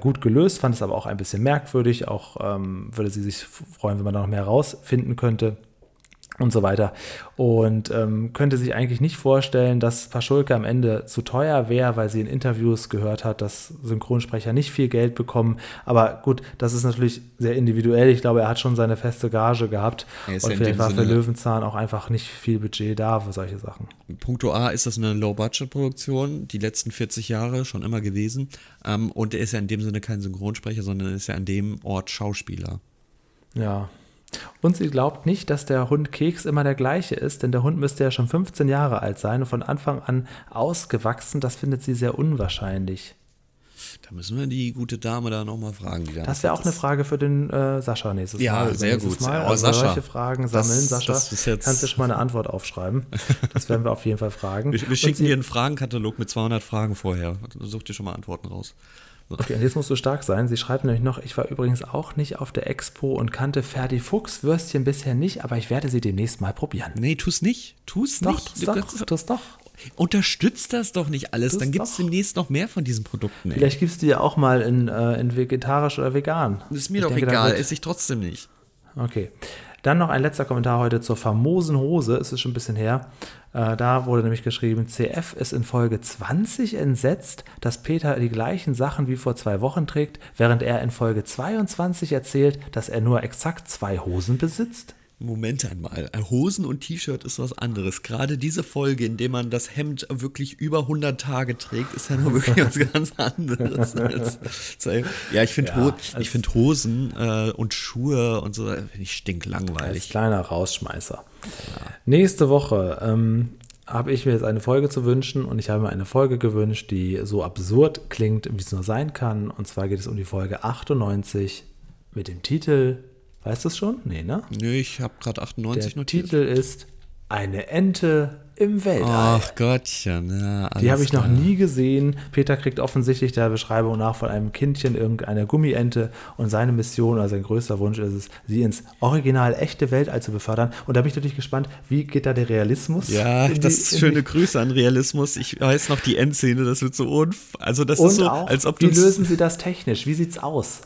gut gelöst, fand es aber auch ein bisschen merkwürdig. Auch würde sie sich freuen, wenn man da noch mehr rausfinden könnte. Und so weiter. Und könnte sich eigentlich nicht vorstellen, dass Paschulke am Ende zu teuer wäre, weil sie in Interviews gehört hat, dass Synchronsprecher nicht viel Geld bekommen. Aber gut, das ist natürlich sehr individuell. Ich glaube, er hat schon seine feste Gage gehabt. Und vielleicht war für Löwenzahn auch einfach nicht viel Budget da für solche Sachen. Punkto A ist das eine Low-Budget-Produktion, die letzten 40 Jahre schon immer gewesen. Und er ist ja in dem Sinne kein Synchronsprecher, sondern ist ja an dem Ort Schauspieler. Ja. Und sie glaubt nicht, dass der Hund Keks immer der gleiche ist, denn der Hund müsste ja schon 15 Jahre alt sein und von Anfang an ausgewachsen. Das findet sie sehr unwahrscheinlich. Da müssen wir die gute Dame da nochmal fragen. Das wäre auch eine Frage für den Sascha nächstes Mal. Ja, sehr gut. Mal. Also Sascha, solche Fragen sammeln, Sascha, kannst du schon mal eine Antwort aufschreiben. Das werden wir auf jeden Fall fragen. Wir schicken dir einen Fragenkatalog mit 200 Fragen vorher. Such dir schon mal Antworten raus. Okay, und jetzt musst du stark sein. Sie schreibt nämlich noch, ich war übrigens auch nicht auf der Expo und kannte Ferdi Fuchs Würstchen bisher nicht, aber ich werde sie demnächst mal probieren. Nee, tu's nicht. Tu's doch. Unterstützt das doch nicht alles, dann gibt es demnächst noch mehr von diesen Produkten. Ey. Vielleicht gibst du ja auch mal in vegetarisch oder vegan. Das ist mir doch egal, esse ich trotzdem nicht. Okay. Dann noch ein letzter Kommentar heute zur famosen Hose, es ist schon ein bisschen her. Da wurde nämlich geschrieben, CF ist in Folge 20 entsetzt, dass Peter die gleichen Sachen wie vor 2 Wochen trägt, während er in Folge 22 erzählt, dass er nur exakt 2 Hosen besitzt. Moment einmal, Hosen und T-Shirt ist was anderes. Gerade diese Folge, in der man das Hemd wirklich über 100 Tage trägt, ist ja nur wirklich was ganz anderes. Ja, ich finde find Hosen und Schuhe und so, finde ich stinklangweilig. Als kleiner Rausschmeißer. Ja. Nächste Woche habe ich mir jetzt eine Folge zu wünschen und ich habe mir eine Folge gewünscht, die so absurd klingt, wie es nur sein kann. Und zwar geht es um die Folge 98 mit dem Titel... Weißt du es schon? Nee, ne? Nee, ich habe gerade 98 notiert. Der Titel ist Eine Ente im Weltall. Ach Gottchen. Ja, die habe ich noch nie gesehen. Peter kriegt offensichtlich der Beschreibung nach von einem Kindchen irgendeine Gummiente und seine Mission, also sein größter Wunsch ist es, sie ins original echte Weltall zu befördern. Und da bin ich natürlich gespannt, wie geht da der Realismus? Ja, schöne Grüße an Realismus. Ich weiß noch die Endszene, das wird so wie lösen sie das technisch? Wie sieht's aus?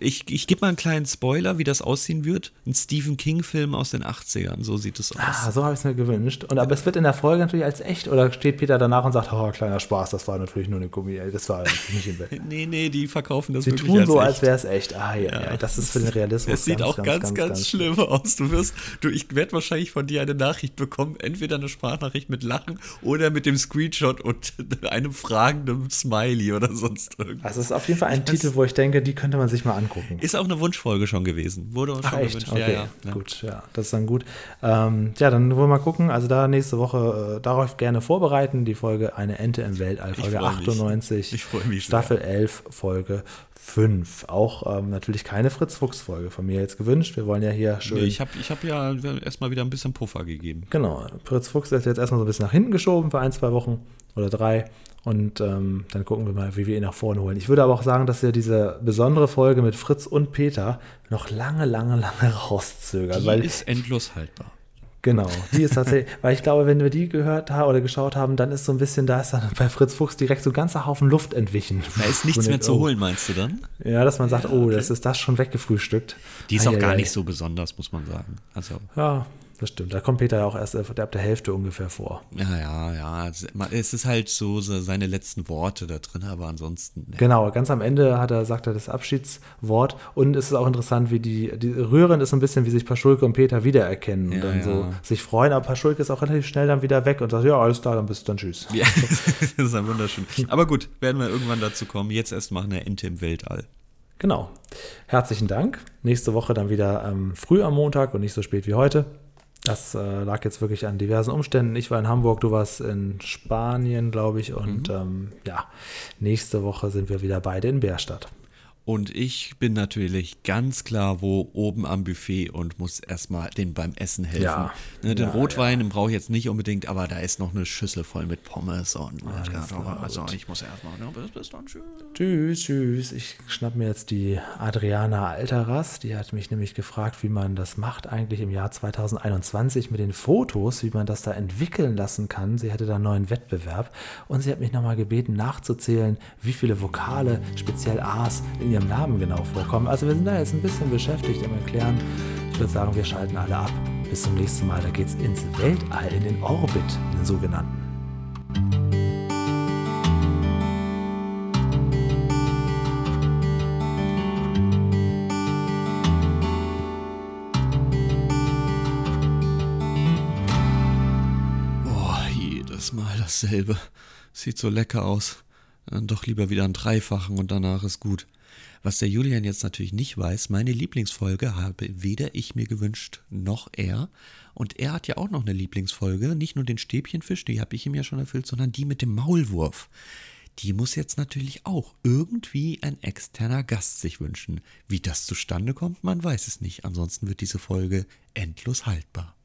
Ich gebe mal einen kleinen Spoiler, wie das aussehen wird. Ein Stephen King-Film aus den 80ern, so sieht es aus. Ah, so habe ich es mir gewünscht. Aber es wird in der Folge natürlich als echt, oder steht Peter danach und sagt, oh, kleiner Spaß, das war natürlich nur eine Gummi, das war nicht im Bett. Nee, die verkaufen das wirklich als echt. Sie tun so, als wäre es echt. Ah, ja, das ist für den Realismus. Es sieht auch ganz schlimm aus. Ich werde wahrscheinlich von dir eine Nachricht bekommen, entweder eine Sprachnachricht mit Lachen oder mit dem Screenshot und einem fragenden Smiley oder sonst irgendwas. Also es ist auf jeden Fall ein Titel, wo ich denke, die könnte man sich mal angucken. Ist auch eine Wunschfolge schon gewesen. Wurde uns schon gewünscht. Okay. Ja. Gut, ja, das ist dann gut. Dann wollen wir mal gucken. Also da nächste Woche darauf gerne vorbereiten. Die Folge Eine Ente im Weltall, Folge 98. Ich freue mich. Staffel 11, Folge 5. Auch natürlich keine Fritz-Fuchs-Folge von mir jetzt gewünscht. Wir wollen ja hier schön... Nee, ich hab ja erstmal wieder ein bisschen Puffer gegeben. Genau. Fritz Fuchs ist jetzt erstmal so ein bisschen nach hinten geschoben für 1, 2 Wochen oder 3. Und dann gucken wir mal, wie wir ihn nach vorne holen. Ich würde aber auch sagen, dass wir diese besondere Folge mit Fritz und Peter noch lange rauszögern. Die ist endlos haltbar. Genau, die ist tatsächlich, weil ich glaube, wenn wir die gehört haben oder geschaut haben, dann ist so ein bisschen, da ist dann bei Fritz Fuchs direkt so ein ganzer Haufen Luft entwichen. Da ist nichts mehr zu holen, meinst du dann? Ja, dass man sagt, das ist das schon weggefrühstückt. Die ist auch gar nicht so besonders, muss man sagen. Also. Ja. Das stimmt, da kommt Peter ja auch erst ab der Hälfte ungefähr vor. Ja, es ist halt so seine letzten Worte da drin, aber ansonsten... Ja. Genau, ganz am Ende sagt er das Abschiedswort und es ist auch interessant, wie die rührend ist ein bisschen, wie sich Paschulke und Peter wiedererkennen und dann so sich freuen, aber Paschulke ist auch relativ schnell dann wieder weg und sagt, ja, alles klar, dann bist du, dann tschüss. Ja, das ist dann wunderschön. Aber gut, werden wir irgendwann dazu kommen, jetzt erst mal eine Ente im Weltall. Genau, herzlichen Dank. Nächste Woche dann wieder früh am Montag und nicht so spät wie heute. Das lag jetzt wirklich an diversen Umständen. Ich war in Hamburg, du warst in Spanien, glaube ich. Und nächste Woche sind wir wieder beide in Bärstadt. Und ich bin natürlich ganz klar wo oben am Buffet und muss erstmal den beim Essen helfen. Ja. Den Rotwein, den brauche ich jetzt nicht unbedingt, aber da ist noch eine Schüssel voll mit Pommes. Ich muss erstmal. Bis dann, tschüss. Tschüss. Ich schnapp mir jetzt die Adriana Altaras. Die hat mich nämlich gefragt, wie man das macht eigentlich im Jahr 2021 mit den Fotos, wie man das da entwickeln lassen kann. Sie hatte da einen neuen Wettbewerb und sie hat mich nochmal gebeten, nachzuzählen, wie viele Vokale, speziell A's, in ihrem Namen genau vorkommen. Also wir sind da jetzt ein bisschen beschäftigt im Erklären. Ich würde sagen, wir schalten alle ab. Bis zum nächsten Mal, da geht's ins Weltall, in den Orbit, in den sogenannten. Oh, jedes Mal dasselbe. Sieht so lecker aus. Dann doch lieber wieder einen Dreifachen und danach ist gut. Was der Julian jetzt natürlich nicht weiß, meine Lieblingsfolge habe weder ich mir gewünscht, noch er. Und er hat ja auch noch eine Lieblingsfolge, nicht nur den Stäbchenfisch, die habe ich ihm ja schon erfüllt, sondern die mit dem Maulwurf. Die muss jetzt natürlich auch irgendwie ein externer Gast sich wünschen. Wie das zustande kommt, man weiß es nicht. Ansonsten wird diese Folge endlos haltbar.